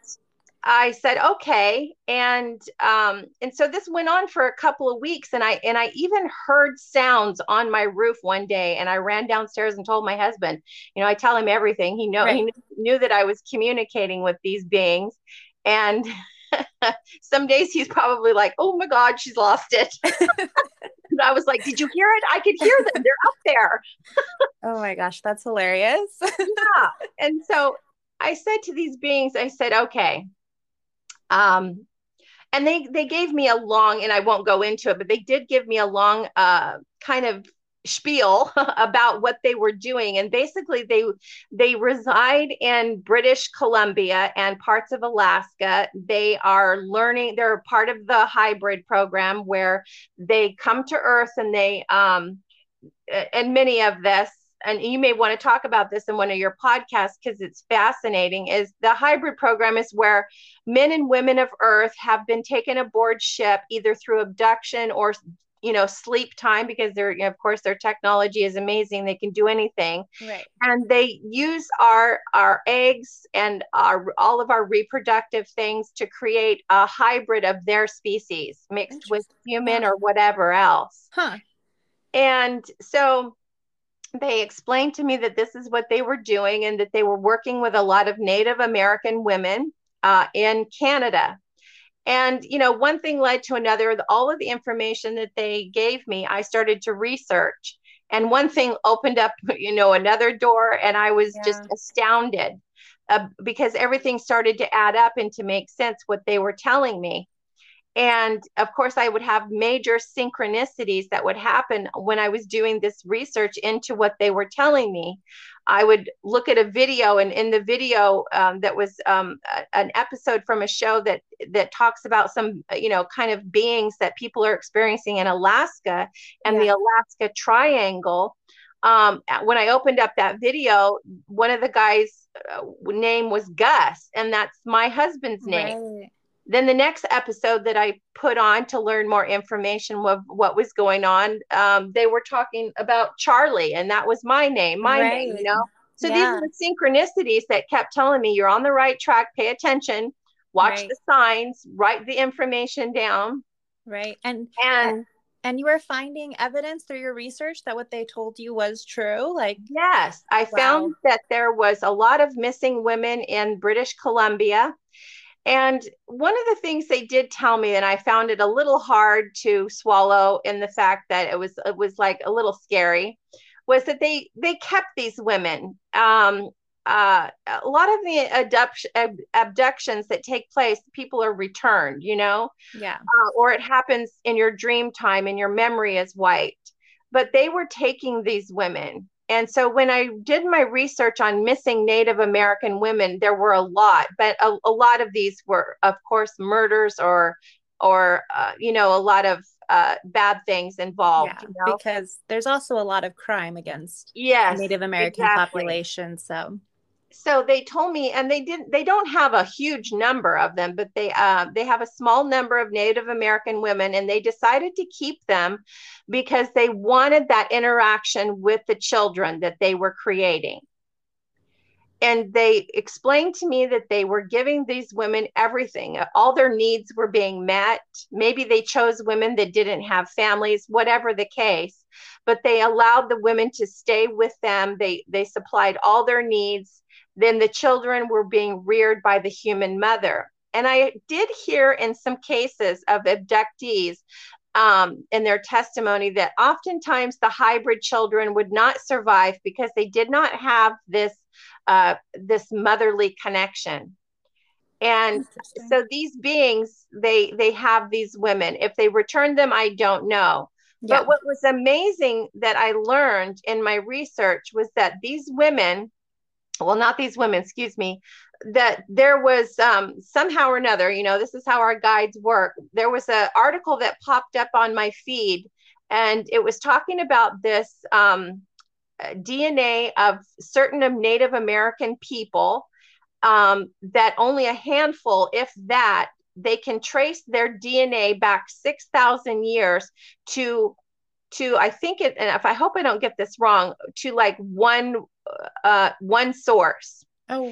I said, okay. And, um, and so this went on for a couple of weeks, and I, and I even heard sounds on my roof one day, and I ran downstairs and told my husband, you know, I tell him everything. He know, right. he knew, knew that I was communicating with these beings, and some days he's probably like, oh my God, she's lost it. And I was like, did you hear it? I could hear them. They're up there. Oh my gosh, that's hilarious. Yeah. And so I said to these beings, I said, okay. Um, and they, they gave me a long, and I won't go into it, but they did give me a long uh, kind of spiel about what they were doing. And basically they, they reside in British Columbia and parts of Alaska. They are learning, they're part of the hybrid program where they come to Earth and they, um, and many of this, and you may want to talk about this in one of your podcasts because it's fascinating, is the hybrid program is where men and women of Earth have been taken aboard ship either through abduction or you know, sleep time, because they're, you know, of course, their technology is amazing. They can do anything. Right. And they use our, our eggs and our, all of our reproductive things to create a hybrid of their species mixed with human or whatever else. Huh. And so they explained to me that this is what they were doing and that they were working with a lot of Native American women uh, in Canada. And, you know, one thing led to another. All of the information that they gave me, I started to research. And one thing opened up, you know, another door. And I was yeah. just astounded uh, because everything started to add up and to make sense what they were telling me. And of course, I would have major synchronicities that would happen when I was doing this research into what they were telling me. I would look at a video, and in the video um, that was um, a, an episode from a show that that talks about some, you know, kind of beings that people are experiencing in Alaska and yeah. the Alaska Triangle. Um, when I opened up that video, one of the guys' name was Gus, and that's my husband's name. Right. Then the next episode that I put on to learn more information of what was going on, um, they were talking about Charlie, and that was my name, my right. name, you know? So yeah. these are the synchronicities that kept telling me you're on the right track, pay attention, watch right. the signs, write the information down. Right. And, and, and you were finding evidence through your research that what they told you was true. Like, yes, I wow. found that there was a lot of missing women in British Columbia. And one of the things they did tell me, and I found it a little hard to swallow in the fact that it was, it was like a little scary, was that they, they kept these women. Um, uh, a lot of the abduction, ab- abductions that take place, people are returned, you know, yeah, uh, or it happens in your dream time and your memory is wiped, but they were taking these women. And so when I did my research on missing Native American women, there were a lot, but a, a lot of these were, of course, murders or, or uh, you know, a lot of uh, bad things involved. Yeah, you know? Because there's also a lot of crime against yes, Native American exactly. population. So, so they told me, and they didn't, they don't have a huge number of them, but they, uh, they have a small number of Native American women, and they decided to keep them because they wanted that interaction with the children that they were creating. And they explained to me that they were giving these women everything. All their needs were being met. Maybe they chose women that didn't have families, whatever the case, but they allowed the women to stay with them. They, they supplied all their needs. Then the children were being reared by the human mother. And I did hear in some cases of abductees um, in their testimony that oftentimes the hybrid children would not survive because they did not have this uh, this motherly connection. And so these beings, they they have these women. If they return them, I don't know. Yeah. But what was amazing that I learned in my research was that these women, well, not these women, excuse me, that there was um, somehow or another, you know, this is how our guides work. There was an article that popped up on my feed, and it was talking about this um, D N A of certain Native American people um, that only a handful, if that, they can trace their D N A back six thousand years to, to I think it, and if I hope I don't get this wrong, to like one, uh, one source. Oh,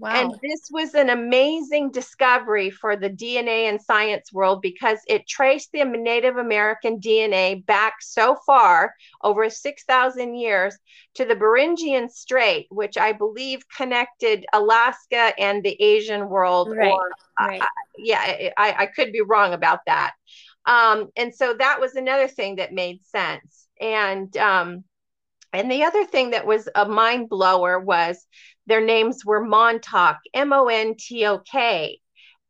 Wow. And this was an amazing discovery for the D N A and science world because it traced the Native American D N A back so far, over six thousand years, to the Beringian Strait, which I believe connected Alaska and the Asian world. Right. Or, right. Uh, yeah, I, I could be wrong about that. Um, and so that was another thing that made sense. And um, and the other thing that was a mind blower was their names were Montauk, M O N T O K.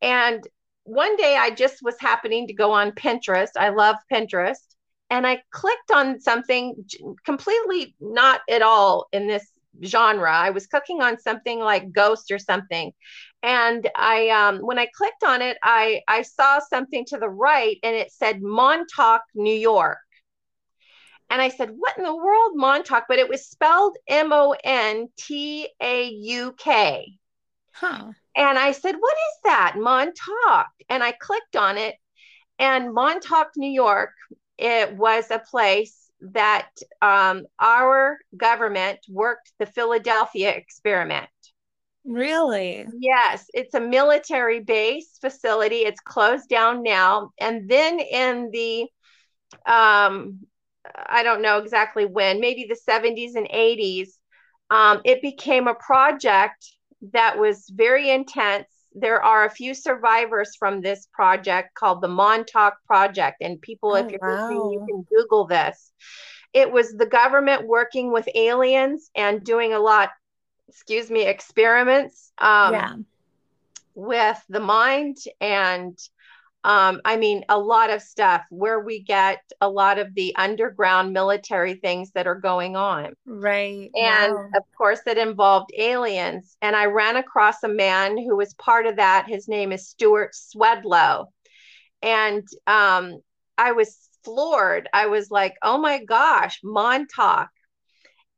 And one day I just was happening to go on Pinterest. I love Pinterest. And I clicked on something completely not at all in this genre. I was clicking on something like ghost or something. And I, um, when I clicked on it, I, I saw something to the right and it said Montauk, New York. And I said, what in the world, Montauk? But it was spelled M O N T A U K. Huh. And I said, what is that, Montauk? And I clicked on it. And Montauk, New York, it was a place that um, our government worked the Philadelphia Experiment. Really? Yes. It's a military base facility. It's closed down now. And then in the... Um, I don't know exactly when, maybe the seventies and eighties, um, it became a project that was very intense. There are a few survivors from this project called the Montauk Project. And people, oh, if you're wow. listening, you can Google this. It was the government working with aliens and doing a lot, excuse me, experiments um, yeah. with the mind and Um, I mean, a lot of stuff where we get a lot of the underground military things that are going on. Right. And wow. of course, it involved aliens. And I ran across a man who was part of that. His name is Stuart Swedlow. And um, I was floored. I was like, oh, my gosh, Montauk.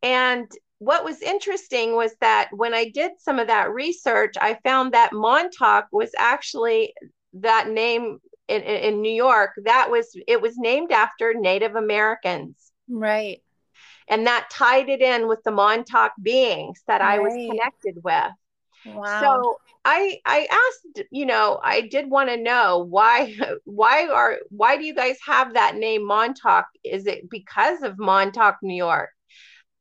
And what was interesting was that when I did some of that research, I found that Montauk was actually... that name in, in New York, that was, it was named after Native Americans. Right. And that tied it in with the Montauk beings that right. I was connected with. Wow. So I, I asked, you know, I did want to know why, why are, why do you guys have that name Montauk? Is it because of Montauk, New York?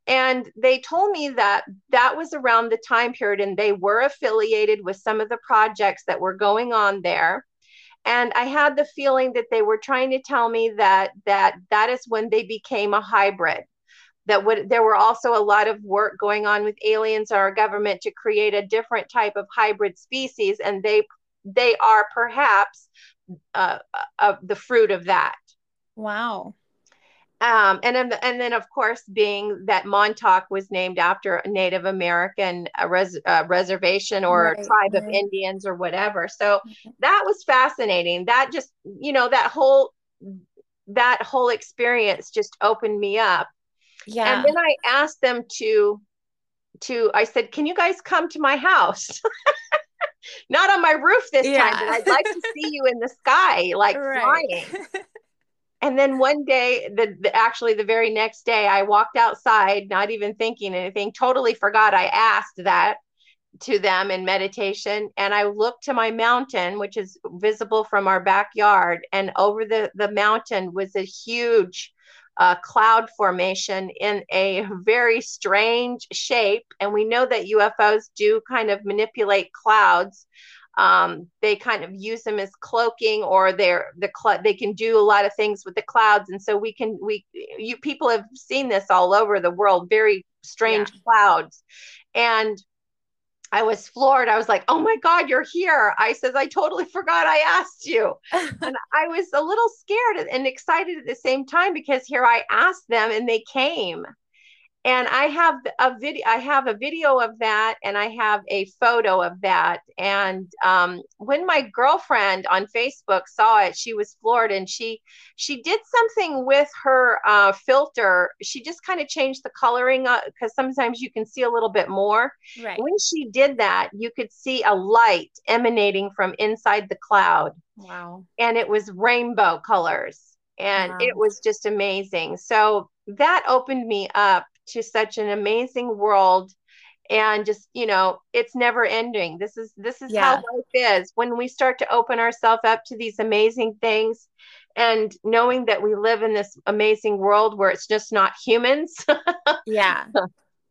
And they told me that that was around the time period and they were affiliated with some of the projects that were going on there. And I had the feeling that they were trying to tell me that that, that is when they became a hybrid, that would, there were also a lot of work going on with aliens or our government to create a different type of hybrid species. And they they are perhaps uh, uh, the fruit of that. Wow. Um, and, and then, of course, being that Montauk was named after a Native American uh, res, uh, reservation or right, tribe right. of Indians or whatever. So that was fascinating. That just, you know, that whole that whole experience just opened me up. Yeah. And then I asked them to to I said, can you guys come to my house? Not on my roof this yeah. time, but I'd like to see you in the sky, like right. flying. And then one day, the, the actually the very next day, I walked outside, not even thinking anything, totally forgot I asked that to them in meditation. And I looked to my mountain, which is visible from our backyard. And over the, the mountain was a huge uh, cloud formation in a very strange shape. And we know that U F Os do kind of manipulate clouds. Um, they kind of use them as cloaking, or they're the cl- they can do a lot of things with the clouds. And so we can, we, you people have seen this all over the world, very strange yeah. clouds. And I was floored. I was like, oh my God, you're here. I says, I totally forgot I asked you. And I was a little scared and excited at the same time, because here I asked them and they came. And I have a video, I have a video of that, and I have a photo of that. And um, when my girlfriend on Facebook saw it, she was floored, and she she did something with her uh, filter. She just kind of changed the coloring because uh, sometimes you can see a little bit more. Right. When she did that, you could see a light emanating from inside the cloud. Wow. And it was rainbow colors, and wow. it was just amazing. So that opened me up to such an amazing world. and just, you know, it's never ending. This is, this is yeah. how life is. When we start to open ourselves up to these amazing things and knowing that we live in this amazing world where it's just not humans. yeah.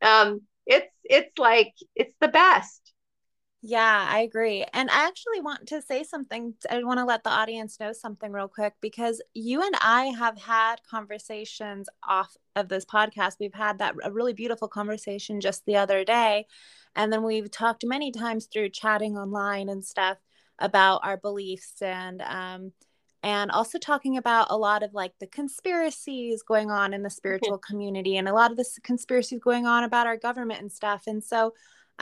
Um, it's, it's like, it's the best. Yeah, I agree. And I actually want to say something. I want to let the audience know something real quick, because you and I have had conversations off of this podcast. We've had that a really beautiful conversation just the other day. And then we've talked many times through chatting online and stuff about our beliefs, and, um, and also talking about a lot of like the conspiracies going on in the spiritual community, and a lot of the conspiracies going on about our government and stuff. And so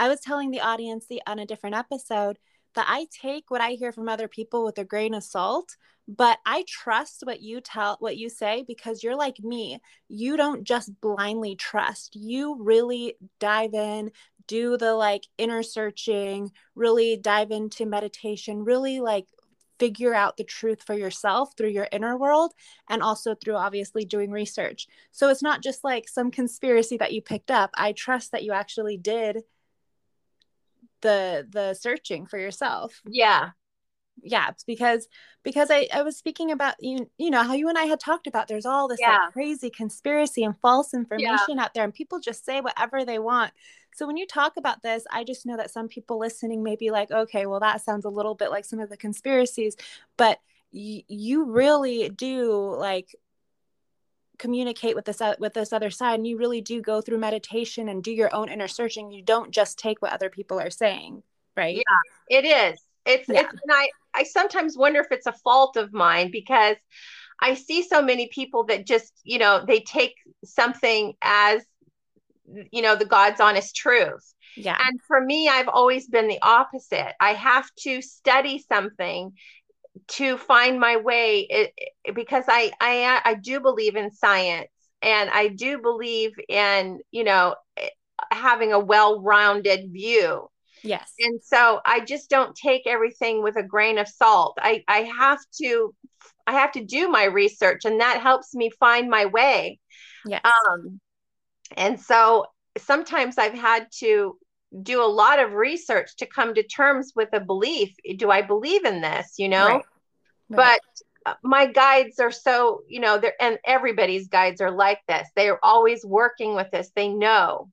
I was telling the audience the, on a different episode that I take what I hear from other people with a grain of salt, but I trust what you tell, what you say, because you're like me. You don't just blindly trust. You really dive in, do the like inner searching, really dive into meditation, really like figure out the truth for yourself through your inner world, and also through obviously doing research. So it's not just like some conspiracy that you picked up. I trust that you actually did the the searching for yourself. Yeah. Yeah. Because, because I, I was speaking about, you, you know, how you and I had talked about, there's all this yeah. like, crazy conspiracy and false information yeah. out there, and people just say whatever they want. So when you talk about this, I just know that some people listening may be like, okay, well, that sounds a little bit like some of the conspiracies, but y- you really do like communicate with this, with this other side. And you really do go through meditation and do your own inner searching. You don't just take what other people are saying, right? Yeah, it is. It's, yeah. it's, and I, I sometimes wonder if it's a fault of mine, because I see so many people that just, you know, they take something as, you know, the God's honest truth. Yeah. And for me, I've always been the opposite. I have to study something to find my way, it, it, because I, I, I do believe in science, and I do believe in, you know, having a well-rounded view. Yes. And so I just don't take everything with a grain of salt. I, I have to, I have to do my research, and that helps me find my way. Yes. Um, and so sometimes I've had to do a lot of research to come to terms with a belief. Do I believe in this? You know, right. Right. But my guides are so, you know, they're, and everybody's guides are like this. They are always working with this. They know.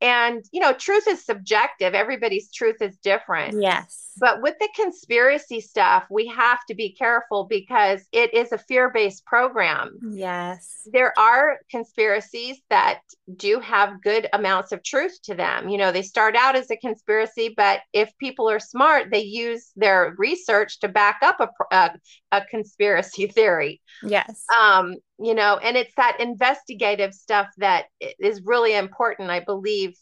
And, you know, truth is subjective. Everybody's truth is different. Yes. But with the conspiracy stuff, we have to be careful, because it is a fear-based program. Yes. There are conspiracies that do have good amounts of truth to them. You know, they start out as a conspiracy, but if people are smart, they use their research to back up a, a, a conspiracy theory. Yes. Um, you know, and it's that investigative stuff that is really important, I believe,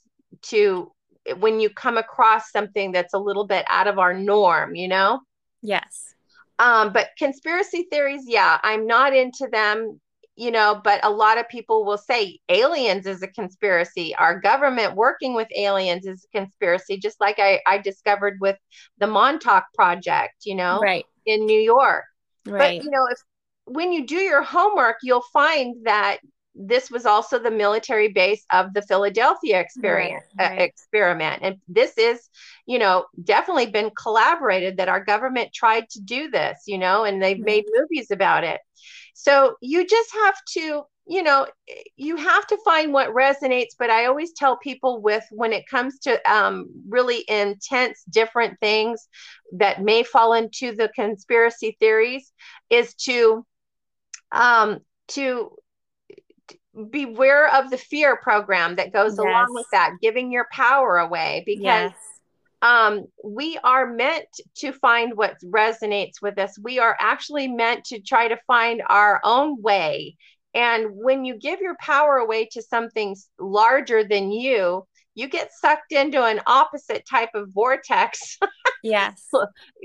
to when you come across something that's a little bit out of our norm, you know? Yes. Um, but conspiracy theories, yeah, I'm not into them, you know, but a lot of people will say aliens is a conspiracy. Our government working with aliens is a conspiracy, just like I, I discovered with the Montauk Project, you know, right. in New York. Right. But, you know, if when you do your homework, you'll find that this was also the military base of the Philadelphia Experiment. Right, right. Uh, experiment. And this is, you know, definitely been collaborated, that our government tried to do this, you know, and they've mm-hmm. made movies about it. So you just have to, you know, you have to find what resonates. But I always tell people with, when it comes to um, really intense, different things that may fall into the conspiracy theories, is to, um, to beware of the fear program that goes yes. along with that, giving your power away, because yes. um, we are meant to find what resonates with us. We are actually meant to try to find our own way. And when you give your power away to something larger than you, you get sucked into an opposite type of vortex. Yes.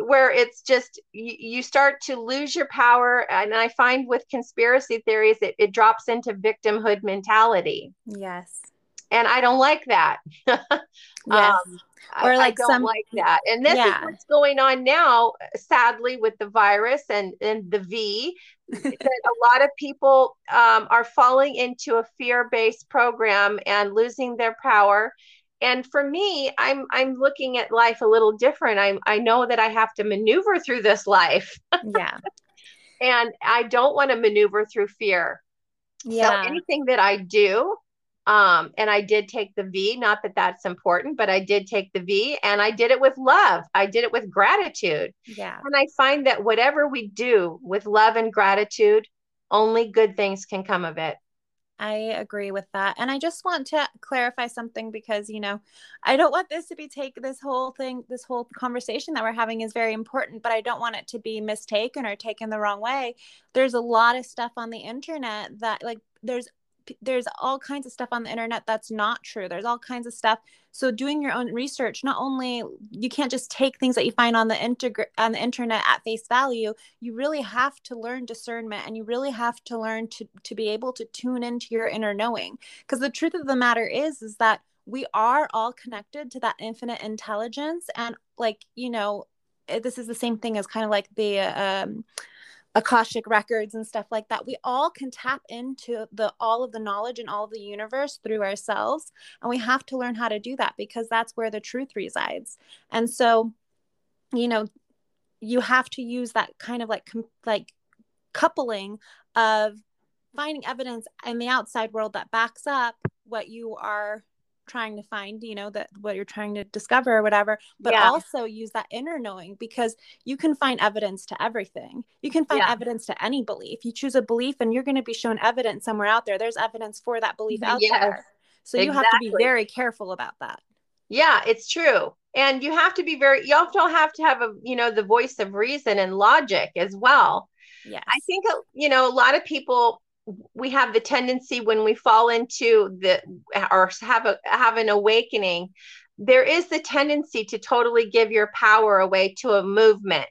Where it's just, you, you start to lose your power. And I find with conspiracy theories, it, it drops into victimhood mentality. Yes. And I don't like that. Yes. Um, or I, like I don't some, like that. And this yeah. is what's going on now, sadly, with the virus and, and the V, that a lot of people um, are falling into a fear-based program and losing their power. And for me, I'm I'm looking at life a little different. I I know that I have to maneuver through this life. Yeah. And I don't want to maneuver through fear. Yeah. So anything that I do, um, and I did take the V, not that that's important, but I did take the V, and I did it with love. I did it with gratitude. Yeah. And I find that whatever we do with love and gratitude, only good things can come of it. I agree with that. And I just want to clarify something, because, you know, I don't want this to be take this whole thing, this whole conversation that we're having is very important, but I don't want it to be mistaken or taken the wrong way. There's a lot of stuff on the internet that, like, there's, there's all kinds of stuff on the internet that's not true. There's all kinds of stuff. So doing your own research, not only you can't just take things that you find on the integ- on the internet at face value, you really have to learn discernment, and you really have to learn to, to be able to tune into your inner knowing. Because the truth of the matter is, is that we are all connected to that infinite intelligence. And, like, you know, this is the same thing as kind of like the, um, Akashic records and stuff like that. We all can tap into the all of the knowledge and all of the universe through ourselves, and we have to learn how to do that, because that's where the truth resides. And so, you know, you have to use that kind of like com- like coupling of finding evidence in the outside world that backs up what you are trying to find, you know, that what you're trying to discover or whatever, but yeah. also use that inner knowing, because you can find evidence to everything. You can find yeah. evidence to any belief. You choose a belief and you're going to be shown evidence somewhere out there. There's evidence for that belief out yes. there. So exactly. you have to be very careful about that. Yeah, it's true. And you have to be very, you also have to have a, you know, the voice of reason and logic as well. Yeah, I think, you know, a lot of people, we have the tendency when we fall into the, or have a, have an awakening, there is the tendency to totally give your power away to a movement.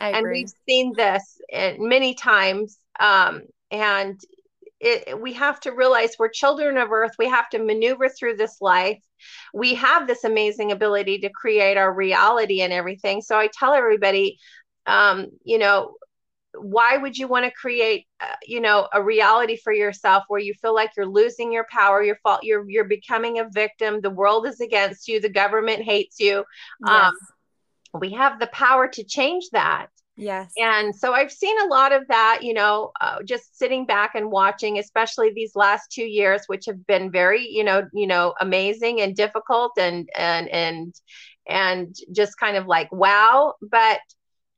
I and agree. We've seen this many times. Um, and it, we have to realize we're children of earth. We have to maneuver through this life. We have this amazing ability to create our reality and everything. So I tell everybody, um, you know, why would you want to create, uh, you know, a reality for yourself where you feel like you're losing your power, your fault, you're, you're becoming a victim. The world is against you. The government hates you. Yes. Um, we have the power to change that. Yes. And so I've seen a lot of that, you know, uh, just sitting back and watching, especially these last two years, which have been very, you know, you know, amazing and difficult and, and, and, and just kind of like, wow. But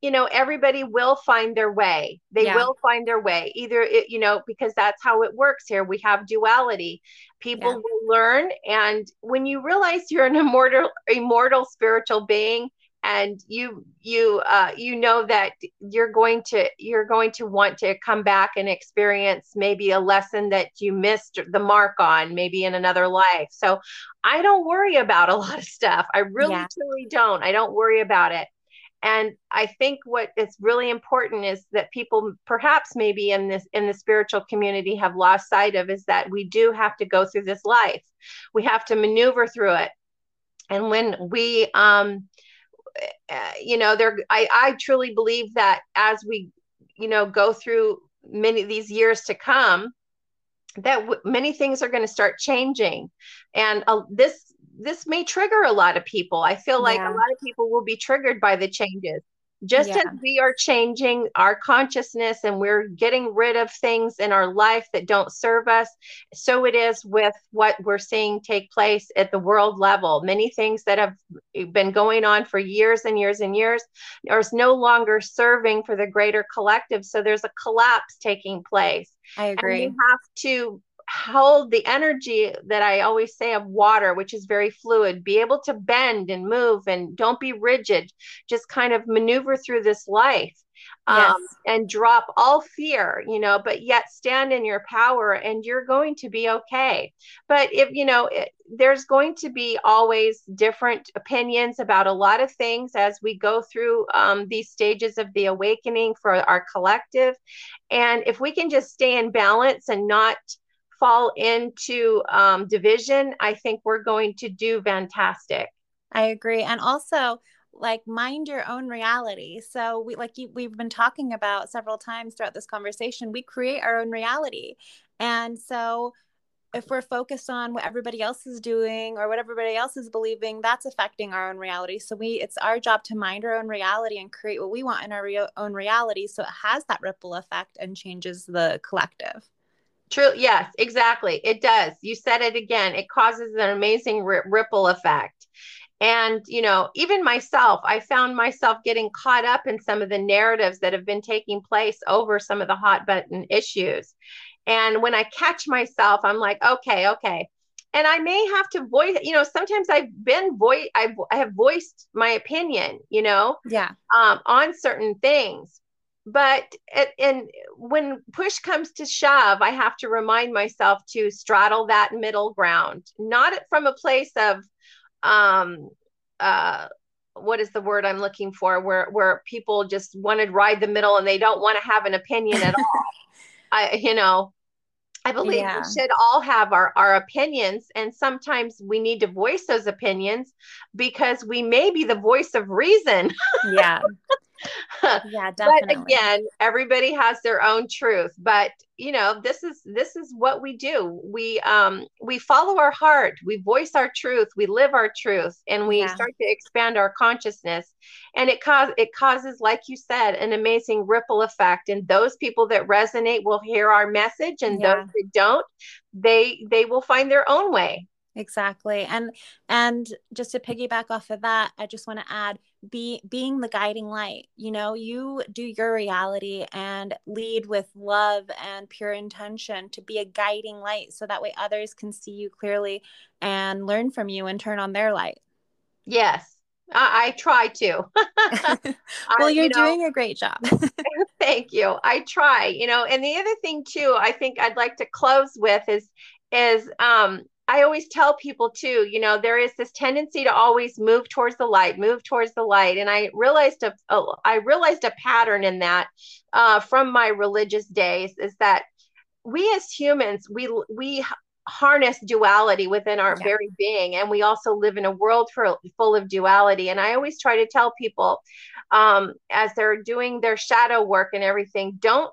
you know, everybody will find their way. They yeah. will find their way either, it, you know, because that's how it works here. We have duality. People yeah. will learn. And when you realize you're an immortal, immortal spiritual being, and you, you, uh, you know that you're going to, you're going to want to come back and experience maybe a lesson that you missed the mark on, maybe in another life. So I don't worry about a lot of stuff. I really, yeah. truly don't. I don't worry about it. And I think what is really important is that people perhaps maybe in this, in the spiritual community have lost sight of, is that we do have to go through this life. We have to maneuver through it. And when we, um, uh, you know, there, I, I truly believe that as we, you know, go through many of these years to come, that w- many things are going to start changing. And uh, this, this may trigger a lot of people. I feel like yeah. a lot of people will be triggered by the changes. Just yeah. as we are changing our consciousness and we're getting rid of things in our life that don't serve us, so it is with what we're seeing take place at the world level. Many things that have been going on for years and years and years are no longer serving for the greater collective. So there's a collapse taking place. I agree. And we have to hold the energy that I always say of water, which is very fluid, be able to bend and move and don't be rigid, just kind of maneuver through this life um, yes. and drop all fear, you know, but yet stand in your power and you're going to be okay. But if, you know, it, there's going to be always different opinions about a lot of things as we go through um, these stages of the awakening for our collective. And if we can just stay in balance and not fall into um, division, I think we're going to do fantastic. I agree. And also, like, mind your own reality. So we, like you, we've been talking about several times throughout this conversation, we create our own reality. And so if we're focused on what everybody else is doing or what everybody else is believing, that's affecting our own reality. So we, it's our job to mind our own reality and create what we want in our re- own reality. So it has that ripple effect and changes the collective. True. Yes, exactly. It does. You said it again. It causes an amazing r- ripple effect. And, you know, even myself, I found myself getting caught up in some of the narratives that have been taking place over some of the hot button issues. And when I catch myself, I'm like, okay, okay. And I may have to voice, you know, sometimes I've been voice, I have voiced my opinion, you know, yeah, um, on certain things. But it, and when push comes to shove, I have to remind myself to straddle that middle ground, not from a place of, um, uh, what is the word I'm looking for? Where, where people just want to ride the middle and they don't want to have an opinion at all. I, you know, I believe yeah. we should all have our, our opinions, and sometimes we need to voice those opinions because we may be the voice of reason. Yeah. Yeah, definitely. But again, everybody has their own truth, but you know, this is, this is what we do. We, um, we follow our heart, we voice our truth, we live our truth, and we yeah. start to expand our consciousness, and it cause, it causes, like you said, an amazing ripple effect. And those people that resonate will hear our message, and yeah. those that don't, they, they will find their own way. Exactly. And, and just to piggyback off of that, I just want to add, be being the guiding light, you know, you do your reality and lead with love and pure intention to be a guiding light. So that way others can see you clearly and learn from you and turn on their light. Yes. I, I try to. Well, you're I, you doing know, a great job. Thank you. I try, you know, and the other thing too, I think I'd like to close with is, is, um, I always tell people too, you know, there is this tendency to always move towards the light, move towards the light. And I realized a, a I realized a pattern in that uh, from my religious days, is that we as humans, we, we harness duality within our yeah. very being. And we also live in a world for, full of duality. And I always try to tell people um, as they're doing their shadow work and everything, don't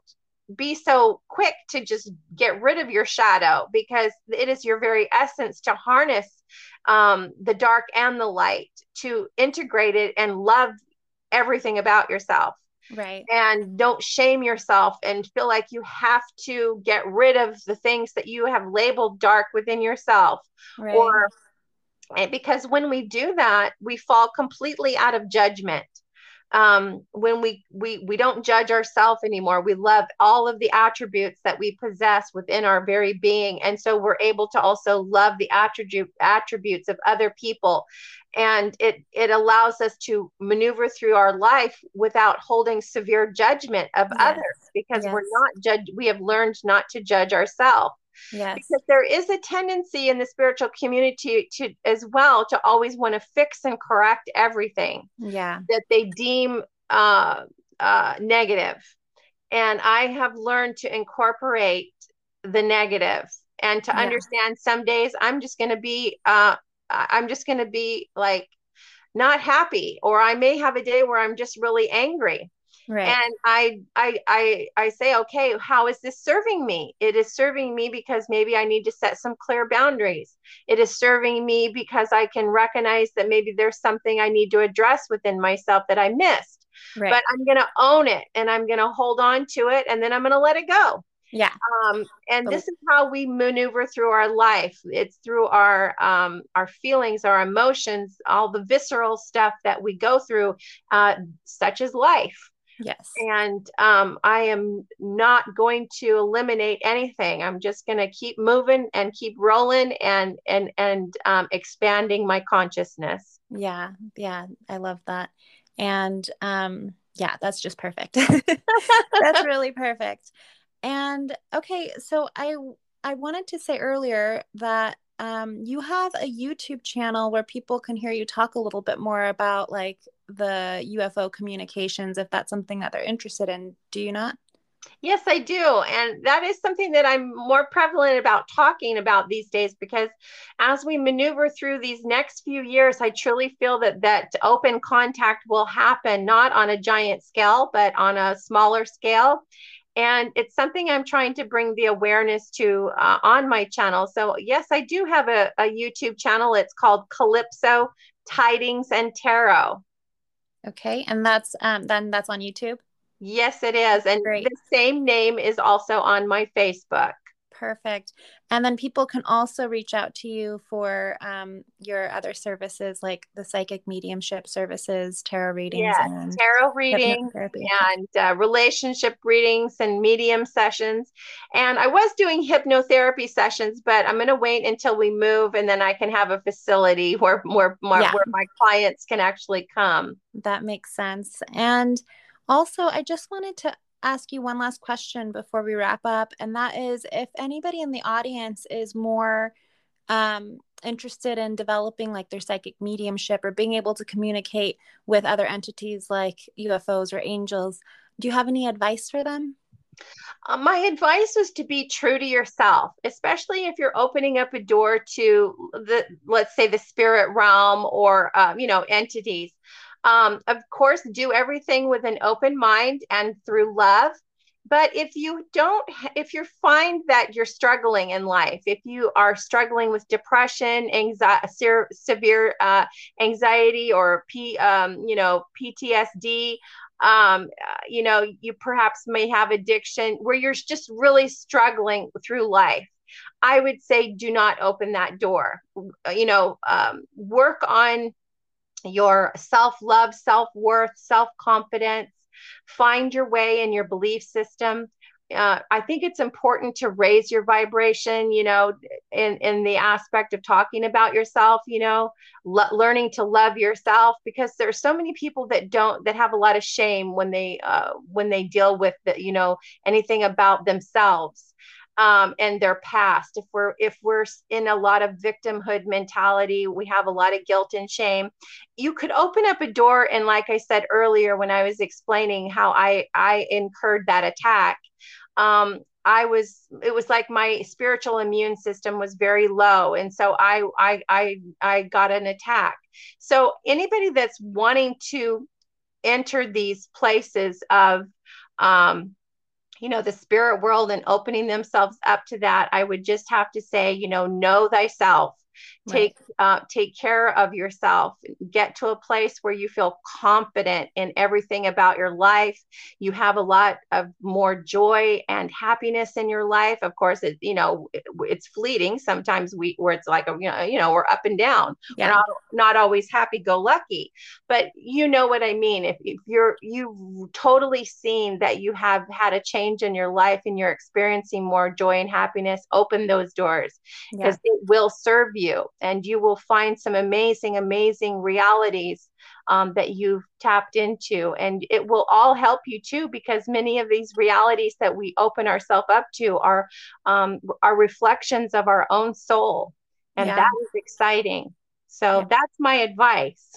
be so quick to just get rid of your shadow, because it is your very essence to harness um, the dark and the light, to integrate it and love everything about yourself. Right. And don't shame yourself and feel like you have to get rid of the things that you have labeled dark within yourself. Right. Or because when we do that, we fall completely out of judgment. Um, when we, we, we don't judge ourselves anymore, we love all of the attributes that we possess within our very being. And so we're able to also love the attribute attributes of other people. And it, it allows us to maneuver through our life without holding severe judgment of yes. others, because yes. we're not judged. We have learned not to judge ourselves. Yes. Because there is a tendency in the spiritual community to, as well, to always want to fix and correct everything yeah. that they deem uh, uh, negative. And I have learned to incorporate the negative and to yeah. understand some days I'm just going to be, uh, I'm just going to be like not happy, or I may have a day where I'm just really angry. Right. And I, I, I, I say, okay, how is this serving me? It is serving me because maybe I need to set some clear boundaries. It is serving me because I can recognize that maybe there's something I need to address within myself that I missed, right. but I'm going to own it and I'm going to hold on to it. And then I'm going to let it go. Yeah. Um, and this is how we maneuver through our life. It's through our, um, our feelings, our emotions, all the visceral stuff that we go through, uh, such as life. Yes. And um, I am not going to eliminate anything. I'm just going to keep moving and keep rolling and, and, and um, expanding my consciousness. Yeah. Yeah. I love that. And um, yeah, that's just perfect. That's really perfect. And okay. So I, I wanted to say earlier that um, you have a YouTube channel where people can hear you talk a little bit more about like the U F O communications, if that's something that they're interested in. Do you not? Yes, I do. And that is something that I'm more prevalent about talking about these days, because as we maneuver through these next few years, I truly feel that that open contact will happen, not on a giant scale, but on a smaller scale. And it's something I'm trying to bring the awareness to uh, on my channel. So yes, I do have a, a YouTube channel. It's called Calypso Tidings and Tarot. Okay. And that's, um, then that's on YouTube? Yes, it is. And Great. The same name is also on my Facebook. Perfect. And then people can also reach out to you for um, your other services, like the psychic mediumship services, tarot readings. Yes, and tarot readings and uh, relationship readings and medium sessions. And I was doing hypnotherapy sessions, but I'm going to wait until we move, and then I can have a facility where, where, where, yeah. where my clients can actually come. That makes sense. And also, I just wanted to ask you one last question before we wrap up, and that is, if anybody in the audience is more um, interested in developing like their psychic mediumship or being able to communicate with other entities like U F Os or angels, do you have any advice for them? Uh, my advice was to be true to yourself, especially if you're opening up a door to the, let's say, the spirit realm or uh, you know, entities. Um, of course, do everything with an open mind and through love. But if you don't, if you find that you're struggling in life, if you are struggling with depression, anxiety, severe uh, anxiety, or P, um, you know, P T S D, um, you know, you perhaps may have addiction, where you're just really struggling through life, I would say do not open that door. You know, um, work on your self-love, self-worth, self-confidence, find your way in your belief system. Uh, I think it's important to raise your vibration, you know, in, in the aspect of talking about yourself, you know, learning to love yourself, because there's so many people that don't, that have a lot of shame when they, uh, when they deal with, the, you know, anything about themselves. Um, and their past. If we're, if we're in a lot of victimhood mentality, we have a lot of guilt and shame. You could open up a door. And like I said earlier, when I was explaining how I, I incurred that attack, um, I was, it was like my spiritual immune system was very low. And so I, I, I, I got an attack. So anybody that's wanting to enter these places of, um, you know, the spirit world and opening themselves up to that, I would just have to say, you know, know thyself, take, right. uh, take care of yourself, get to a place where you feel confident in everything about your life. You have a lot of more joy and happiness in your life. Of course, it, you know, it, it's fleeting. Sometimes we, where it's like, a, you know, you know, we're up and down, yeah. we're not, not always happy go lucky, but you know what I mean? If, if you're, you've totally seen that you have had a change in your life and you're experiencing more joy and happiness, open those doors, because yeah. it will serve you. You, and you will find some amazing, amazing realities um, that you've tapped into, and it will all help you too, because many of these realities that we open ourselves up to are um, are reflections of our own soul, and yeah. that is exciting. So yeah. that's my advice.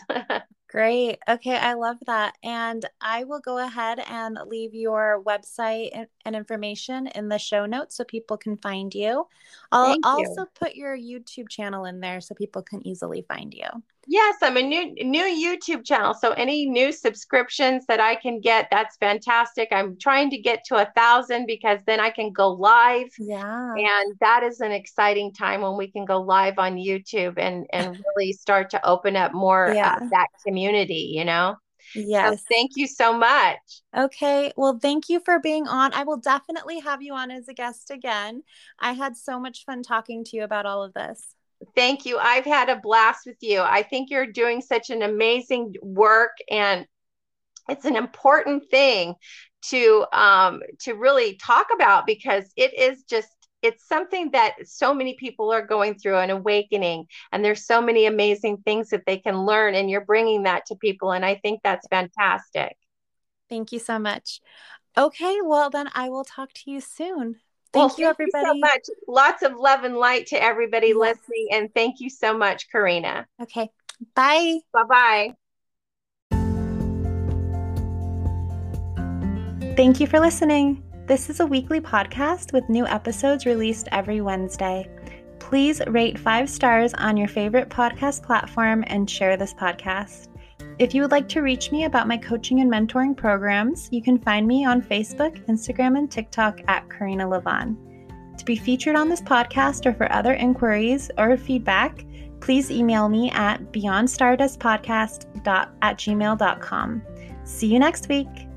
Great. Okay. I love that. And I will go ahead and leave your website and, and information in the show notes so people can find you. I'll Thank also you. Put your YouTube channel in there so people can easily find you. Yes. I'm a new, new YouTube channel. So any new subscriptions that I can get, that's fantastic. I'm trying to get to a thousand, because then I can go live. Yeah. And that is an exciting time when we can go live on YouTube and, and really start to open up more yeah. uh, that community. community, you know? Yes. So thank you so much. Okay. Well, thank you for being on. I will definitely have you on as a guest again. I had so much fun talking to you about all of this. Thank you. I've had a blast with you. I think you're doing such an amazing work, and it's an important thing to, um, to really talk about, because it is just, it's something that so many people are going through, an awakening, and there's so many amazing things that they can learn, and you're bringing that to people. And I think that's fantastic. Thank you so much. Okay. Well, then I will talk to you soon. Thank, well, you, thank everybody. You so much. Lots of love and light to everybody yes. listening. And thank you so much, Karina. Okay. Bye. Bye-bye. Thank you for listening. This is a weekly podcast with new episodes released every Wednesday. Please rate five stars on your favorite podcast platform and share this podcast. If you would like to reach me about my coaching and mentoring programs, you can find me on Facebook, Instagram, and TikTok at Karina Levon. To be featured on this podcast or for other inquiries or feedback, please email me at beyondstardustpodcast at gmail dot com. See you next week.